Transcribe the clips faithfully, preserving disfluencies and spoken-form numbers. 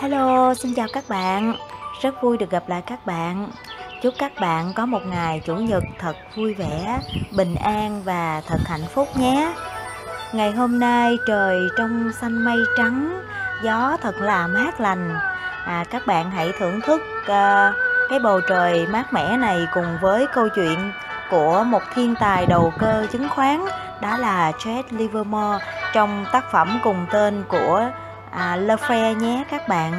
Hello, xin chào các bạn. Rất vui được gặp lại các bạn. Chúc các bạn có một ngày Chủ nhật thật vui vẻ, bình an và thật hạnh phúc nhé. Ngày hôm nay trời trong xanh mây trắng, gió thật là mát lành. À, các bạn hãy thưởng thức uh, cái bầu trời mát mẻ này cùng với câu chuyện của một thiên tài đầu cơ chứng khoán, đó là Jesse Livermore trong tác phẩm cùng tên của à, Lefèvre nhé các bạn.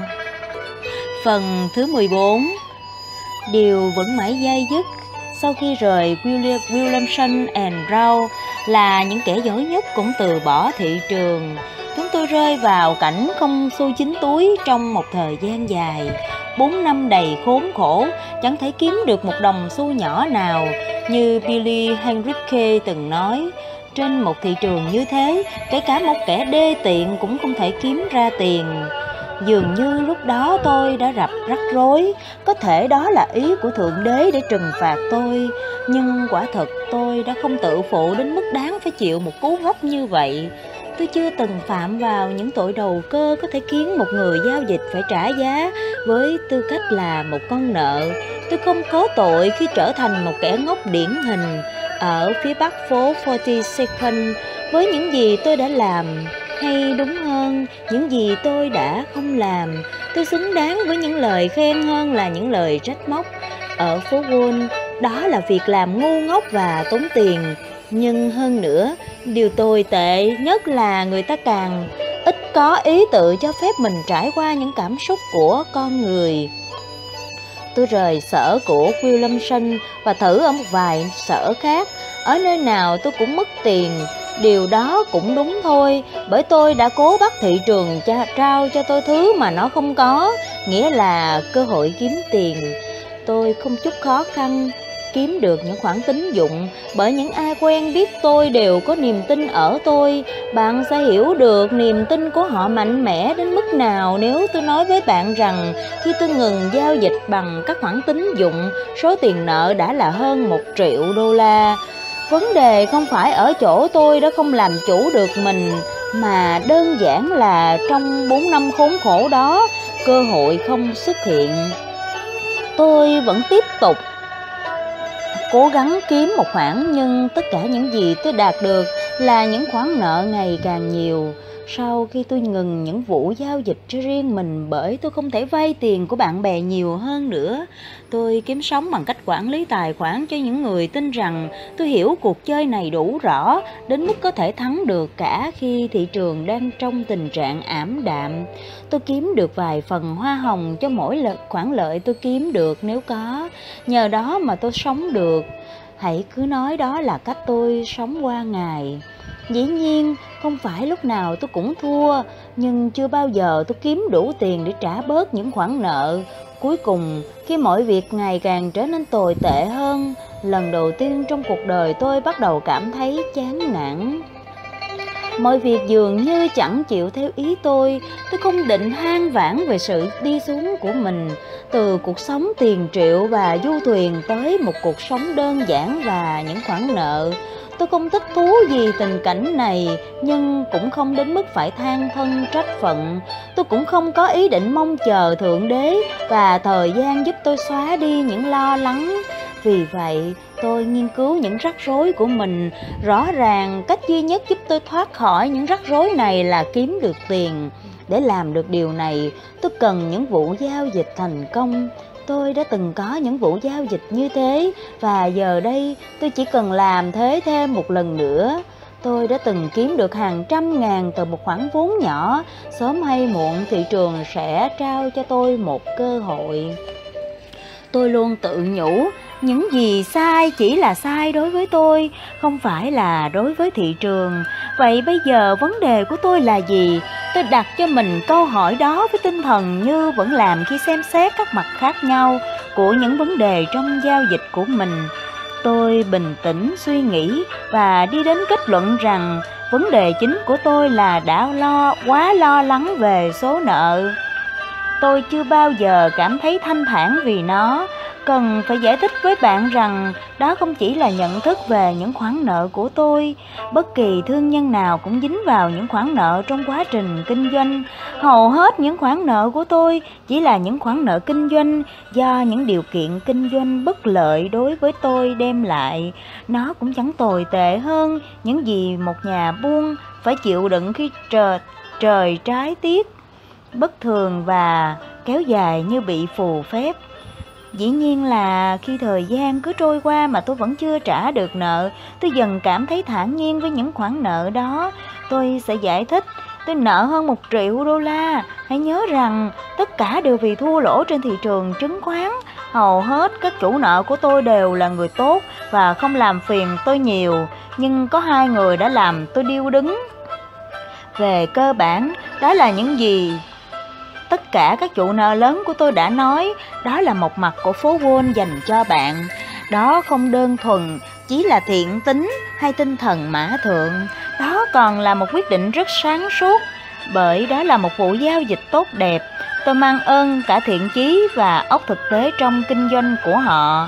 Phần thứ mười bốn. Điều vẫn mãi dây dứt sau khi rời William, Williamson and Rao là những kẻ giỏi nhất cũng từ bỏ thị trường. Chúng tôi rơi vào cảnh không xu chín túi trong một thời gian dài, bốn năm đầy khốn khổ, chẳng thể kiếm được một đồng xu nhỏ nào. Như Billy Henry từng nói, trên một thị trường như thế, kể cả một kẻ đê tiện cũng không thể kiếm ra tiền. Dường như lúc đó tôi đã rập rắc rối, có thể đó là ý của Thượng Đế để trừng phạt tôi. Nhưng quả thật tôi đã không tự phụ đến mức đáng phải chịu một cú hốc như vậy. Tôi chưa từng phạm vào những tội đầu cơ có thể khiến một người giao dịch phải trả giá với tư cách là một con nợ. Tôi không có tội khi trở thành một kẻ ngốc điển hình ở phía bắc phố bốn mươi second với những gì tôi đã làm, hay đúng hơn, những gì tôi đã không làm. Tôi xứng đáng với những lời khen hơn là những lời trách móc. Ở phố Wall, đó là việc làm ngu ngốc và tốn tiền. Nhưng hơn nữa, điều tồi tệ nhất là người ta càng ít có ý tự cho phép mình trải qua những cảm xúc của con người. Tôi rời sở của Williamson và thử ở một vài sở khác. Ở nơi nào tôi cũng mất tiền. Điều đó cũng đúng thôi, bởi tôi đã cố bắt thị trường trao cho tôi thứ mà nó không có, nghĩa là cơ hội kiếm tiền. Tôi không chút khó khăn kiếm được những khoản tín dụng, bởi những ai quen biết tôi đều có niềm tin ở tôi. Bạn sẽ hiểu được niềm tin của họ mạnh mẽ đến mức nào nếu tôi nói với bạn rằng khi tôi ngừng giao dịch bằng các khoản tín dụng, số tiền nợ đã là hơn một triệu đô la. Vấn đề không phải ở chỗ tôi đã không làm chủ được mình, mà đơn giản là trong bốn năm khốn khổ đó, cơ hội không xuất hiện. Tôi vẫn tiếp tục cố gắng kiếm một khoản, nhưng tất cả những gì tôi đạt được là những khoản nợ ngày càng nhiều. Sau khi tôi ngừng những vụ giao dịch cho riêng mình bởi tôi không thể vay tiền của bạn bè nhiều hơn nữa, tôi kiếm sống bằng cách quản lý tài khoản cho những người tin rằng tôi hiểu cuộc chơi này đủ rõ đến mức có thể thắng được cả khi thị trường đang trong tình trạng ảm đạm. Tôi kiếm được vài phần hoa hồng cho mỗi khoản lợi tôi kiếm được nếu có, nhờ đó mà tôi sống được. Hãy cứ nói đó là cách tôi sống qua ngày. Dĩ nhiên, không phải lúc nào tôi cũng thua, nhưng chưa bao giờ tôi kiếm đủ tiền để trả bớt những khoản nợ. Cuối cùng, khi mọi việc ngày càng trở nên tồi tệ hơn, lần đầu tiên trong cuộc đời tôi bắt đầu cảm thấy chán nản. Mọi việc dường như chẳng chịu theo ý tôi. Tôi không định than vãn về sự đi xuống của mình, từ cuộc sống tiền triệu và du thuyền tới một cuộc sống đơn giản và những khoản nợ. Tôi không thích thú gì tình cảnh này, nhưng cũng không đến mức phải than thân trách phận. Tôi cũng không có ý định mong chờ Thượng Đế và thời gian giúp tôi xóa đi những lo lắng. Vì vậy, tôi nghiên cứu những rắc rối của mình. Rõ ràng, cách duy nhất giúp tôi thoát khỏi những rắc rối này là kiếm được tiền. Để làm được điều này, tôi cần những vụ giao dịch thành công. Tôi đã từng có những vụ giao dịch như thế, và giờ đây tôi chỉ cần làm thế thêm một lần nữa. Tôi đã từng kiếm được hàng trăm ngàn từ một khoản vốn nhỏ. Sớm hay muộn thị trường sẽ trao cho tôi một cơ hội. Tôi luôn tự nhủ, những gì sai chỉ là sai đối với tôi, không phải là đối với thị trường. Vậy bây giờ vấn đề của tôi là gì? Tôi đặt cho mình câu hỏi đó với tinh thần như vẫn làm khi xem xét các mặt khác nhau của những vấn đề trong giao dịch của mình. Tôi bình tĩnh suy nghĩ và đi đến kết luận rằng vấn đề chính của tôi là đã lo quá lo lắng về số nợ. Tôi chưa bao giờ cảm thấy thanh thản vì nó. cần phải giải thích với bạn rằng đó không chỉ là nhận thức về những khoản nợ của tôi. Bất kỳ thương nhân nào cũng dính vào những khoản nợ trong quá trình kinh doanh. Hầu hết những khoản nợ của tôi chỉ là những khoản nợ kinh doanh do những điều kiện kinh doanh bất lợi đối với tôi đem lại. Nó cũng chẳng tồi tệ hơn những gì một nhà buôn phải chịu đựng khi trời, trời trái tiết bất thường và kéo dài như bị phù phép. Dĩ nhiên là khi thời gian cứ trôi qua mà tôi vẫn chưa trả được nợ, tôi dần cảm thấy thản nhiên với những khoản nợ đó. Tôi sẽ giải thích, tôi nợ hơn một triệu đô la. Hãy nhớ rằng tất cả đều vì thua lỗ trên thị trường chứng khoán. Hầu hết các chủ nợ của tôi đều là người tốt và không làm phiền tôi nhiều. Nhưng có hai người đã làm tôi điêu đứng. Về cơ bản, đó là những gì tất cả các chủ nợ lớn của tôi đã nói. Đó là một mặt của phố Wall dành cho bạn. Đó không đơn thuần chỉ là thiện tính hay tinh thần mã thượng. Đó còn là một quyết định rất sáng suốt, bởi đó là một vụ giao dịch tốt đẹp. Tôi mang ơn cả thiện chí và óc thực tế trong kinh doanh của họ.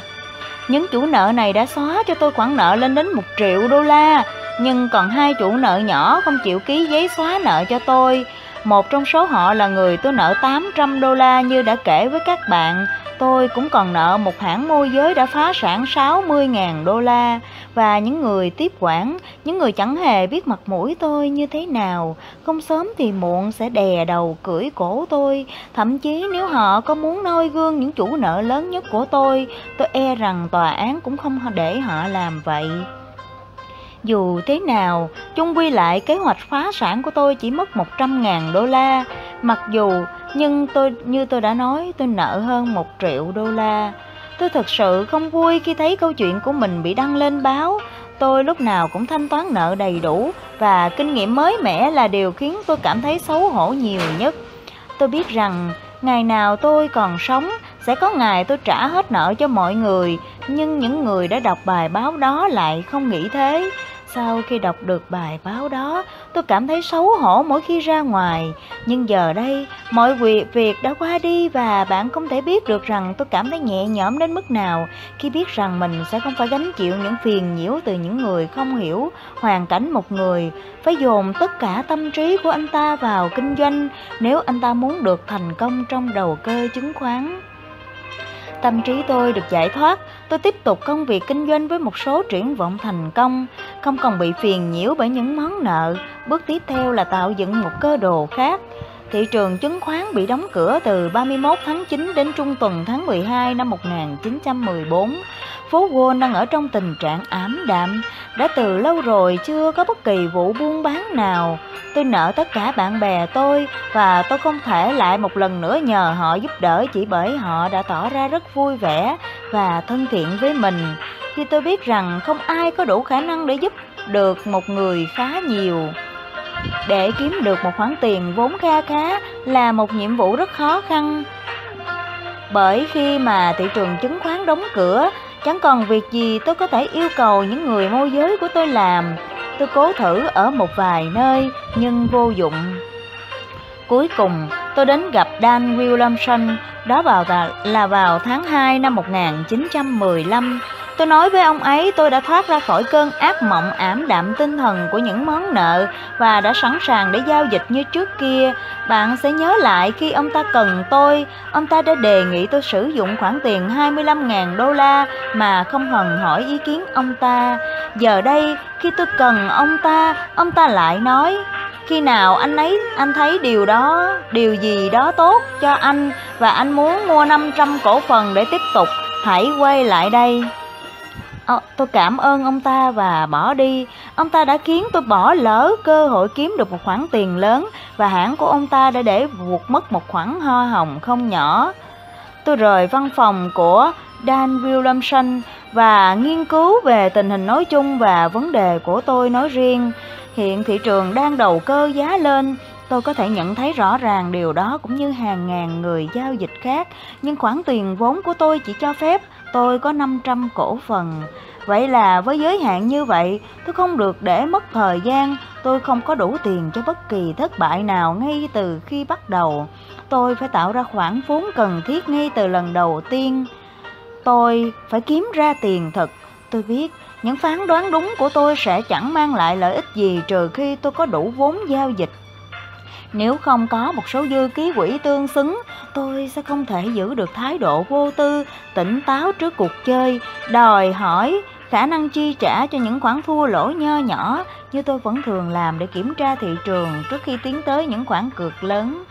Những chủ nợ này đã xóa cho tôi khoản nợ lên đến một triệu đô la. Nhưng còn hai chủ nợ nhỏ không chịu ký giấy xóa nợ cho tôi. Một trong số họ là người tôi nợ tám trăm đô la như đã kể với các bạn. Tôi cũng còn nợ một hãng môi giới đã phá sản sáu mươi nghìn đô la. Và những người tiếp quản, những người chẳng hề biết mặt mũi tôi như thế nào, không sớm thì muộn sẽ đè đầu cưỡi cổ tôi. Thậm chí nếu họ có muốn noi gương những chủ nợ lớn nhất của tôi, tôi e rằng tòa án cũng không để họ làm vậy. Dù thế nào, chung quy lại kế hoạch phá sản của tôi chỉ mất một trăm nghìn đô la. Mặc dù, nhưng tôi như tôi đã nói, tôi nợ hơn một triệu đô la. Tôi thật sự không vui khi thấy câu chuyện của mình bị đăng lên báo. Tôi lúc nào cũng thanh toán nợ đầy đủ, và kinh nghiệm mới mẻ là điều khiến tôi cảm thấy xấu hổ nhiều nhất. Tôi biết rằng ngày nào tôi còn sống, sẽ có ngày tôi trả hết nợ cho mọi người. Nhưng những người đã đọc bài báo đó lại không nghĩ thế. Sau khi đọc được bài báo đó, tôi cảm thấy xấu hổ mỗi khi ra ngoài. Nhưng giờ đây, mọi việc đã qua đi và bạn không thể biết được rằng tôi cảm thấy nhẹ nhõm đến mức nào khi biết rằng mình sẽ không phải gánh chịu những phiền nhiễu từ những người không hiểu hoàn cảnh một người. Phải dồn tất cả tâm trí của anh ta vào kinh doanh nếu anh ta muốn được thành công trong đầu cơ chứng khoán. Tâm trí tôi được giải thoát, tôi tiếp tục công việc kinh doanh với một số triển vọng thành công, không còn bị phiền nhiễu bởi những món nợ. Bước tiếp theo là tạo dựng một cơ đồ khác. Thị trường chứng khoán bị đóng cửa từ ba mươi mốt tháng chín đến trung tuần tháng mười hai năm một nghìn chín trăm mười bốn. Phố Wall đang ở trong tình trạng ảm đạm, đã từ lâu rồi chưa có bất kỳ vụ buôn bán nào. Tôi nợ tất cả bạn bè tôi và tôi không thể lại một lần nữa nhờ họ giúp đỡ chỉ bởi họ đã tỏ ra rất vui vẻ và thân thiện với mình. Khi tôi biết rằng không ai có đủ khả năng để giúp được một người khá nhiều. Để kiếm được một khoản tiền vốn kha khá là một nhiệm vụ rất khó khăn. Bởi khi mà thị trường chứng khoán đóng cửa, chẳng còn việc gì tôi có thể yêu cầu những người môi giới của tôi làm. Tôi cố thử ở một vài nơi nhưng vô dụng. Cuối cùng tôi đến gặp Dan Williamson, đó vào là vào tháng hai năm một nghìn chín trăm mười lăm. Tôi nói với ông ấy tôi đã thoát ra khỏi cơn ác mộng ảm đạm tinh thần của những món nợ và đã sẵn sàng để giao dịch như trước kia. Bạn sẽ nhớ lại khi ông ta cần tôi, ông ta đã đề nghị tôi sử dụng khoản tiền hai mươi lăm nghìn đô la mà không hần hỏi ý kiến ông ta. Giờ đây, khi tôi cần ông ta, ông ta lại nói, khi nào anh ấy anh thấy điều đó, điều gì đó tốt cho anh và anh muốn mua năm trăm cổ phần để tiếp tục, hãy quay lại đây. Ờ, tôi cảm ơn ông ta và bỏ đi. Ông ta đã khiến tôi bỏ lỡ cơ hội kiếm được một khoản tiền lớn và hãng của ông ta đã để vụt mất một khoản hoa hồng không nhỏ. Tôi rời văn phòng của Dan Williamson và nghiên cứu về tình hình nói chung và vấn đề của tôi nói riêng. Hiện thị trường đang đầu cơ giá lên. Tôi có thể nhận thấy rõ ràng điều đó cũng như hàng ngàn người giao dịch khác. Nhưng khoản tiền vốn của tôi chỉ cho phép tôi có năm trăm cổ phần. Vậy là với giới hạn như vậy, tôi không được để mất thời gian. Tôi không có đủ tiền cho bất kỳ thất bại nào ngay từ khi bắt đầu. Tôi phải tạo ra khoản vốn cần thiết ngay từ lần đầu tiên. Tôi phải kiếm ra tiền thật. Tôi biết những phán đoán đúng của tôi sẽ chẳng mang lại lợi ích gì trừ khi tôi có đủ vốn giao dịch. Nếu không có một số dư ký quỹ tương xứng, tôi sẽ không thể giữ được thái độ vô tư, tỉnh táo trước cuộc chơi, đòi hỏi khả năng chi trả cho những khoản thua lỗ nho nhỏ như tôi vẫn thường làm để kiểm tra thị trường trước khi tiến tới những khoản cược lớn.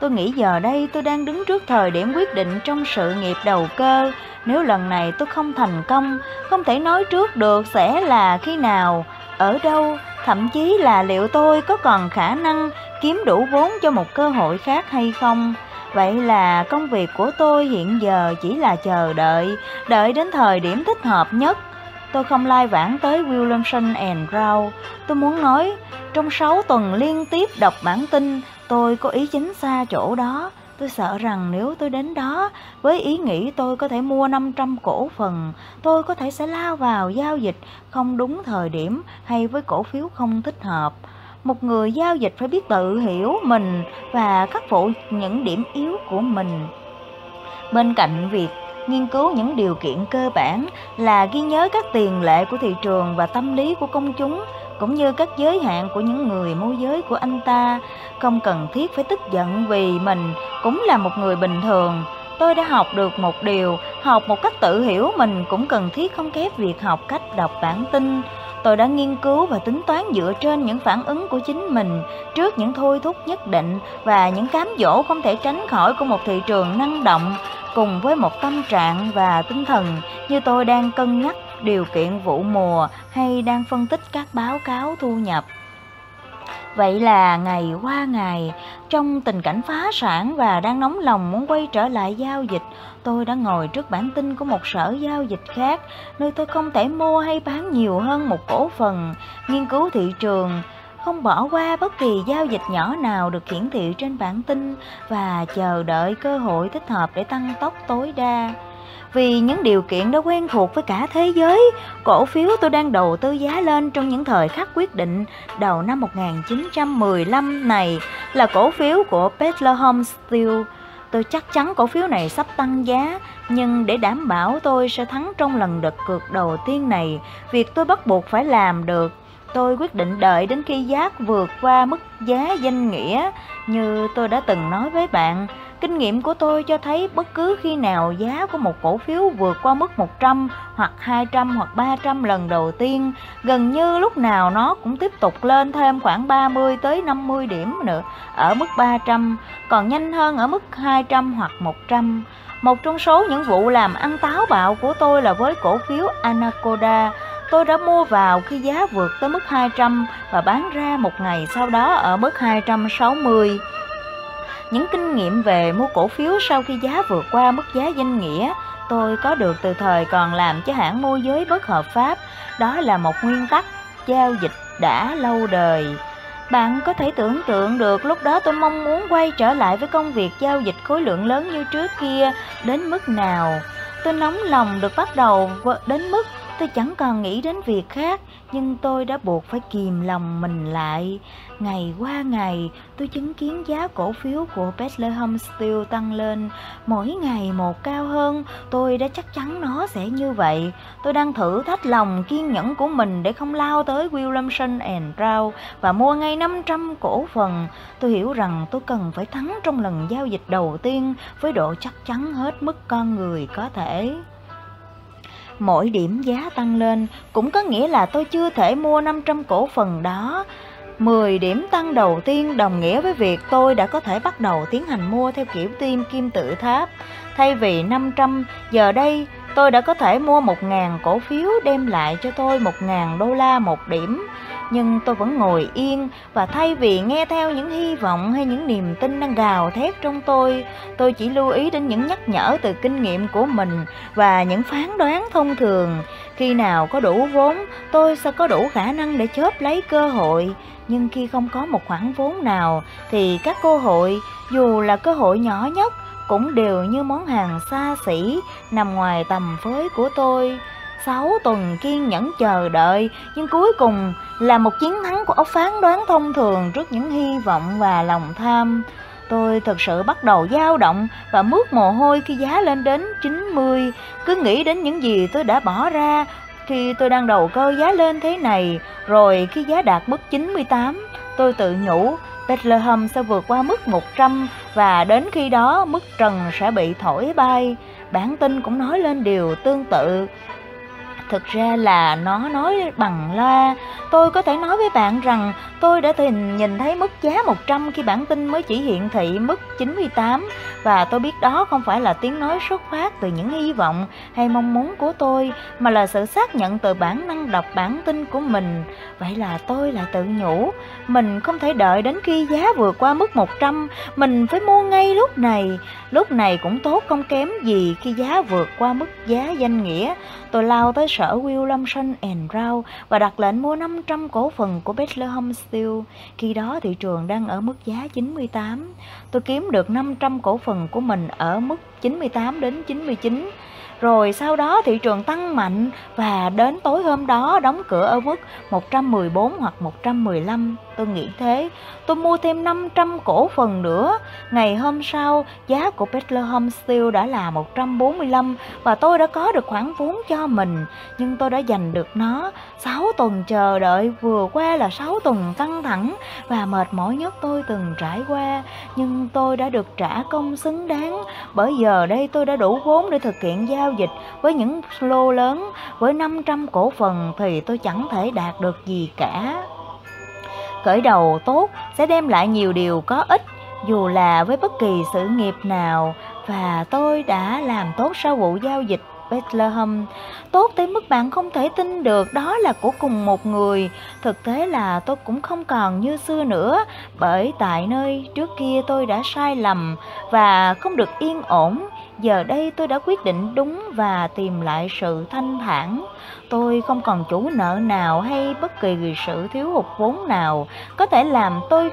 Tôi nghĩ giờ đây tôi đang đứng trước thời điểm quyết định trong sự nghiệp đầu cơ. Nếu lần này tôi không thành công, không thể nói trước được sẽ là khi nào, ở đâu, thậm chí là liệu tôi có còn khả năng kiếm đủ vốn cho một cơ hội khác hay không. Vậy là công việc của tôi hiện giờ chỉ là chờ đợi, đợi đến thời điểm thích hợp nhất. Tôi không lai vãng tới Williamson and Rao. Tôi muốn nói, trong sáu tuần liên tiếp đọc bản tin, tôi có ý chính xa chỗ đó. Tôi sợ rằng nếu tôi đến đó với ý nghĩ tôi có thể mua năm trăm cổ phần, tôi có thể sẽ lao vào giao dịch không đúng thời điểm hay với cổ phiếu không thích hợp. Một người giao dịch phải biết tự hiểu mình và khắc phục những điểm yếu của mình. Bên cạnh việc nghiên cứu những điều kiện cơ bản là ghi nhớ các tiền lệ của thị trường và tâm lý của công chúng, cũng như các giới hạn của những người môi giới của anh ta. Không cần thiết phải tức giận vì mình cũng là một người bình thường. Tôi đã học được một điều, học một cách tự hiểu mình cũng cần thiết không kém việc học cách đọc bản tin. Tôi đã nghiên cứu và tính toán dựa trên những phản ứng của chính mình trước những thôi thúc nhất định và những cám dỗ không thể tránh khỏi của một thị trường năng động, cùng với một tâm trạng và tinh thần như tôi đang cân nhắc điều kiện vụ mùa hay đang phân tích các báo cáo thu nhập. Vậy là ngày qua ngày, trong tình cảnh phá sản và đang nóng lòng muốn quay trở lại giao dịch, tôi đã ngồi trước bản tin của một sở giao dịch khác, nơi tôi không thể mua hay bán nhiều hơn một cổ phần, nghiên cứu thị trường, không bỏ qua bất kỳ giao dịch nhỏ nào được hiển thị trên bản tin và chờ đợi cơ hội thích hợp để tăng tốc tối đa. Vì những điều kiện đã quen thuộc với cả thế giới, cổ phiếu tôi đang đầu tư giá lên trong những thời khắc quyết định đầu năm một nghìn chín trăm mười lăm này là cổ phiếu của Bethlehem Steel. Tôi chắc chắn cổ phiếu này sắp tăng giá, nhưng để đảm bảo tôi sẽ thắng trong lần đặt cược đầu tiên này, việc tôi bắt buộc phải làm được, tôi quyết định đợi đến khi giá vượt qua mức giá danh nghĩa. Như tôi đã từng nói với bạn, kinh nghiệm của tôi cho thấy bất cứ khi nào giá của một cổ phiếu vượt qua mức một trăm hoặc hai trăm hoặc ba trăm lần đầu tiên, gần như lúc nào nó cũng tiếp tục lên thêm khoảng ba mươi tới năm mươi điểm nữa ở mức ba trăm, còn nhanh hơn ở mức hai trăm hoặc một trăm. Một trong số những vụ làm ăn táo bạo của tôi là với cổ phiếu Anaconda. Tôi đã mua vào khi giá vượt tới mức hai trăm và bán ra một ngày sau đó ở mức hai trăm sáu mươi. Những kinh nghiệm về mua cổ phiếu sau khi giá vượt qua mức giá danh nghĩa tôi có được từ thời còn làm cho hãng môi giới bất hợp pháp. Đó là một nguyên tắc giao dịch đã lâu đời. Bạn có thể tưởng tượng được lúc đó tôi mong muốn quay trở lại với công việc giao dịch khối lượng lớn như trước kia đến mức nào. Tôi nóng lòng được bắt đầu đến mức tôi chẳng còn nghĩ đến việc khác, nhưng tôi đã buộc phải kìm lòng mình lại. Ngày qua ngày, tôi chứng kiến giá cổ phiếu của Bethlehem Steel tăng lên, mỗi ngày một cao hơn. Tôi đã chắc chắn nó sẽ như vậy. Tôi đang thử thách lòng kiên nhẫn của mình để không lao tới Williamson and Rao và mua ngay năm trăm cổ phần. Tôi hiểu rằng tôi cần phải thắng trong lần giao dịch đầu tiên với độ chắc chắn hết mức con người có thể. Mỗi điểm giá tăng lên cũng có nghĩa là tôi chưa thể mua năm trăm cổ phần đó. mười điểm tăng đầu tiên đồng nghĩa với việc tôi đã có thể bắt đầu tiến hành mua theo kiểu tim kim tự tháp. Thay vì năm trăm, giờ đây tôi đã có thể mua một nghìn cổ phiếu, đem lại cho tôi một nghìn đô la một điểm. Nhưng tôi vẫn ngồi yên và thay vì nghe theo những hy vọng hay những niềm tin đang gào thét trong tôi, tôi chỉ lưu ý đến những nhắc nhở từ kinh nghiệm của mình và những phán đoán thông thường. Khi nào có đủ vốn, tôi sẽ có đủ khả năng để chớp lấy cơ hội. Nhưng khi không có một khoản vốn nào thì các cơ hội, dù là cơ hội nhỏ nhất, cũng đều như món hàng xa xỉ nằm ngoài tầm với của tôi. Sáu tuần kiên nhẫn chờ đợi, nhưng cuối cùng là một chiến thắng của óc phán đoán thông thường trước những hy vọng và lòng tham. Tôi thật sự bắt đầu dao động và mướt mồ hôi khi giá lên đến chín mươi. Cứ nghĩ đến những gì tôi đã bỏ ra khi tôi đang đầu cơ giá lên thế này. Rồi khi giá đạt mức chín mươi tám, tôi tự nhủ Bethlehem sẽ vượt qua mức một trăm, và đến khi đó mức trần sẽ bị thổi bay. Bản tin cũng nói lên điều tương tự. Thực ra là nó nói bằng loa. Tôi có thể nói với bạn rằng tôi đã từng nhìn thấy mức giá một trăm khi bản tin mới chỉ hiện thị mức chín mươi tám. Và tôi biết đó không phải là tiếng nói xuất phát từ những hy vọng hay mong muốn của tôi, mà là sự xác nhận từ bản năng đọc bản tin của mình. Vậy là tôi lại tự nhủ, mình không thể đợi đến khi giá vượt qua mức một trăm, mình phải mua ngay lúc này. Lúc này cũng tốt không kém gì khi giá vượt qua mức giá danh nghĩa. Tôi lao tới sở Williamson and Rao và đặt lệnh mua năm trăm cổ phần của Bethlehem Steel. Khi đó thị trường đang ở mức giá chín mươi tám. Tôi kiếm được năm trăm cổ phần của mình ở mức chín mươi tám đến chín mươi chín. Rồi sau đó thị trường tăng mạnh và đến tối hôm đó đóng cửa ở mức một trăm mười bốn hoặc một trăm mười lăm. Tôi nghĩ thế, tôi mua thêm năm trăm cổ phần nữa. Ngày hôm sau, giá của Bethlehem Steel đã là một trăm bốn mươi lăm và tôi đã có được khoản vốn cho mình. Nhưng tôi đã giành được nó. sáu tuần chờ đợi vừa qua là sáu tuần căng thẳng và mệt mỏi nhất tôi từng trải qua. Nhưng tôi đã được trả công xứng đáng, bởi giờ đây tôi đã đủ vốn để thực hiện giao dịch với những lô lớn. Với năm trăm cổ phần thì tôi chẳng thể đạt được gì cả. Khởi đầu tốt sẽ đem lại nhiều điều có ích, dù là với bất kỳ sự nghiệp nào, và tôi đã làm tốt sau vụ giao dịch Bethlehem. Tốt tới mức bạn không thể tin được đó là của cùng một người. Thực tế là tôi cũng không còn như xưa nữa, bởi tại nơi trước kia tôi đã sai lầm và không được yên ổn. Giờ đây tôi đã quyết định đúng và tìm lại sự thanh thản. Tôi không còn chủ nợ nào hay bất kỳ sự thiếu hụt vốn nào có thể làm tôi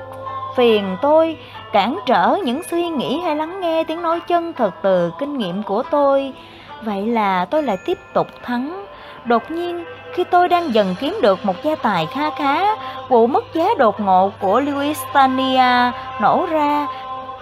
phiền tôi, cản trở những suy nghĩ hay lắng nghe tiếng nói chân thật từ kinh nghiệm của tôi. Vậy là tôi lại tiếp tục thắng. Đột nhiên, khi tôi đang dần kiếm được một gia tài kha khá, vụ mất giá đột ngột của Louisiana nổ ra.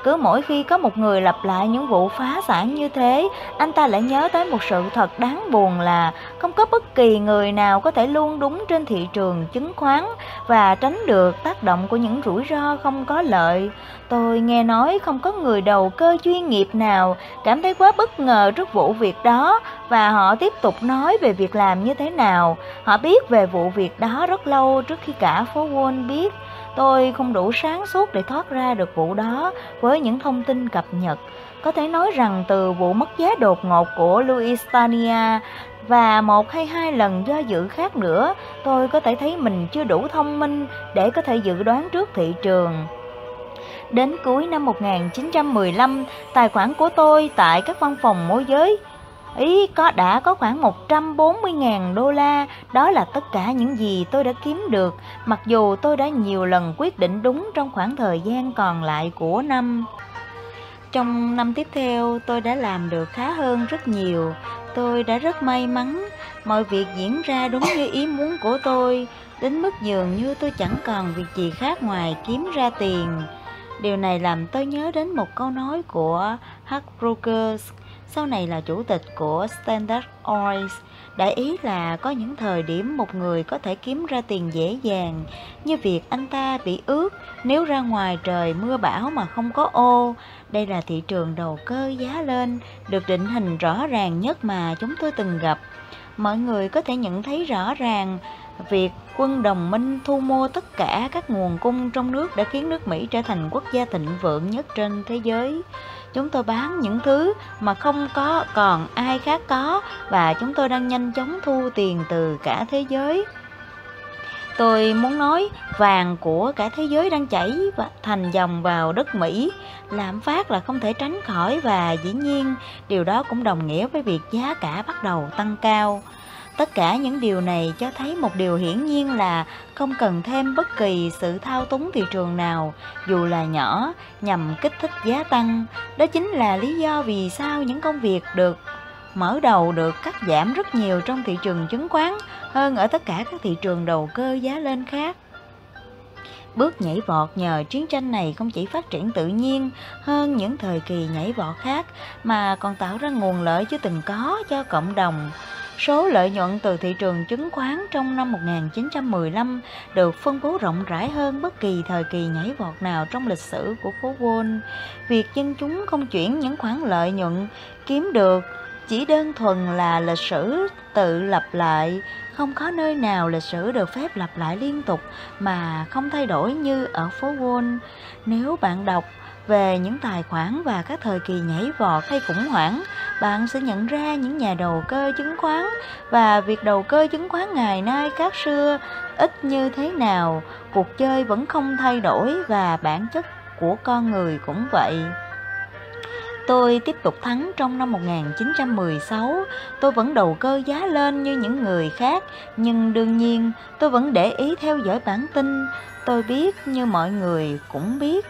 Cứ mỗi khi có một người lặp lại những vụ phá sản như thế, anh ta lại nhớ tới một sự thật đáng buồn là không có bất kỳ người nào có thể luôn đúng trên thị trường chứng khoán và tránh được tác động của những rủi ro không có lợi. Tôi nghe nói không có người đầu cơ chuyên nghiệp nào cảm thấy quá bất ngờ trước vụ việc đó, và họ tiếp tục nói về việc làm như thế nào. Họ biết về vụ việc đó rất lâu trước khi cả phố Wall biết. Tôi không đủ sáng suốt để thoát ra được vụ đó với những thông tin cập nhật. Có thể nói rằng từ vụ mất giá đột ngột của Louisiana và một hay hai lần do dự khác nữa, tôi có thể thấy mình chưa đủ thông minh để có thể dự đoán trước thị trường. Đến cuối năm một nghìn chín trăm mười lăm, tài khoản của tôi tại các văn phòng môi giới Ý có đã có khoảng một trăm bốn mươi nghìn đô la. Đó là tất cả những gì tôi đã kiếm được, mặc dù tôi đã nhiều lần quyết định đúng trong khoảng thời gian còn lại của năm. Trong năm tiếp theo, tôi đã làm được khá hơn rất nhiều. Tôi đã rất may mắn. Mọi việc diễn ra đúng như ý muốn của tôi, đến mức dường như tôi chẳng còn việc gì khác ngoài kiếm ra tiền. Điều này làm tôi nhớ đến một câu nói của Huck Brokers, sau này là chủ tịch của Standard Oil, đại ý là có những thời điểm một người có thể kiếm ra tiền dễ dàng, như việc anh ta bị ướt nếu ra ngoài trời mưa bão mà không có ô. Đây là thị trường đầu cơ giá lên, được định hình rõ ràng nhất mà chúng tôi từng gặp. Mọi người có thể nhận thấy rõ ràng việc quân đồng minh thu mua tất cả các nguồn cung trong nước đã khiến nước Mỹ trở thành quốc gia thịnh vượng nhất trên thế giới. Chúng tôi bán những thứ mà không có còn ai khác có, và chúng tôi đang nhanh chóng thu tiền từ cả thế giới. Tôi muốn nói vàng của cả thế giới đang chảy và thành dòng vào đất Mỹ. Lạm phát là không thể tránh khỏi, và dĩ nhiên điều đó cũng đồng nghĩa với việc giá cả bắt đầu tăng cao. Tất cả những điều này cho thấy một điều hiển nhiên là không cần thêm bất kỳ sự thao túng thị trường nào, dù là nhỏ, nhằm kích thích giá tăng. Đó chính là lý do vì sao những công việc được mở đầu được cắt giảm rất nhiều trong thị trường chứng khoán hơn ở tất cả các thị trường đầu cơ giá lên khác. Bước nhảy vọt nhờ chiến tranh này không chỉ phát triển tự nhiên hơn những thời kỳ nhảy vọt khác mà còn tạo ra nguồn lợi chưa từng có cho cộng đồng. Số lợi nhuận từ thị trường chứng khoán trong năm một nghìn chín trăm mười lăm được phân bố rộng rãi hơn bất kỳ thời kỳ nhảy vọt nào trong lịch sử của phố Wall. Việc dân chúng không chuyển những khoản lợi nhuận kiếm được chỉ đơn thuần là lịch sử tự lặp lại. Không có nơi nào lịch sử được phép lặp lại liên tục mà không thay đổi như ở phố Wall. Nếu bạn đọc về những tài khoản và các thời kỳ nhảy vọt hay khủng hoảng, bạn sẽ nhận ra những nhà đầu cơ chứng khoán và việc đầu cơ chứng khoán ngày nay khác xưa ít như thế nào. Cuộc chơi vẫn không thay đổi và bản chất của con người cũng vậy. Tôi tiếp tục thắng trong năm một nghìn chín trăm mười sáu, tôi vẫn đầu cơ giá lên như những người khác, nhưng đương nhiên tôi vẫn để ý theo dõi bản tin. Tôi biết, như mọi người cũng biết,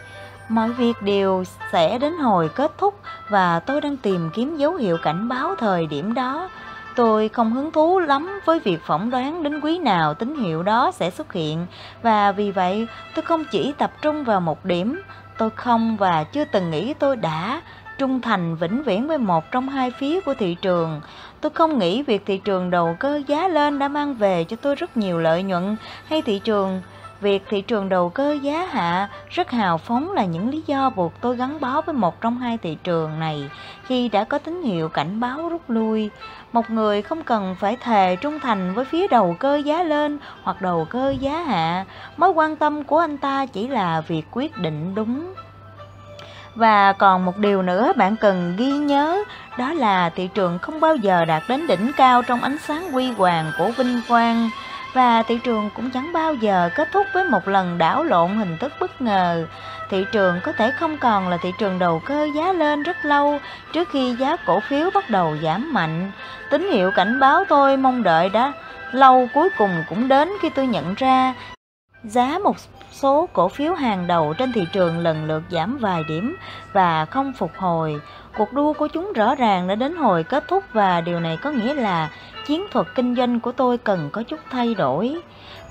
mọi việc đều sẽ đến hồi kết thúc và tôi đang tìm kiếm dấu hiệu cảnh báo thời điểm đó. Tôi không hứng thú lắm với việc phỏng đoán đến quý nào tín hiệu đó sẽ xuất hiện và vì vậy tôi không chỉ tập trung vào một điểm. Tôi không và chưa từng nghĩ tôi đã trung thành vĩnh viễn với một trong hai phía của thị trường. Tôi không nghĩ việc thị trường đầu cơ giá lên đã mang về cho tôi rất nhiều lợi nhuận hay thị trường việc thị trường đầu cơ giá hạ rất hào phóng là những lý do buộc tôi gắn bó với một trong hai thị trường này khi đã có tín hiệu cảnh báo rút lui. Một người không cần phải thề trung thành với phía đầu cơ giá lên hoặc đầu cơ giá hạ. Mối quan tâm của anh ta chỉ là việc quyết định đúng. Và còn một điều nữa bạn cần ghi nhớ, đó là thị trường không bao giờ đạt đến đỉnh cao trong ánh sáng huy hoàng của vinh quang. Và thị trường cũng chẳng bao giờ kết thúc với một lần đảo lộn hình thức bất ngờ. Thị trường có thể không còn là thị trường đầu cơ giá lên rất lâu trước khi giá cổ phiếu bắt đầu giảm mạnh. Tín hiệu cảnh báo tôi mong đợi đã lâu cuối cùng cũng đến khi tôi nhận ra giá một số cổ phiếu hàng đầu trên thị trường lần lượt giảm vài điểm và không phục hồi. Cuộc đua của chúng rõ ràng đã đến hồi kết thúc và điều này có nghĩa là chiến thuật kinh doanh của tôi cần có chút thay đổi.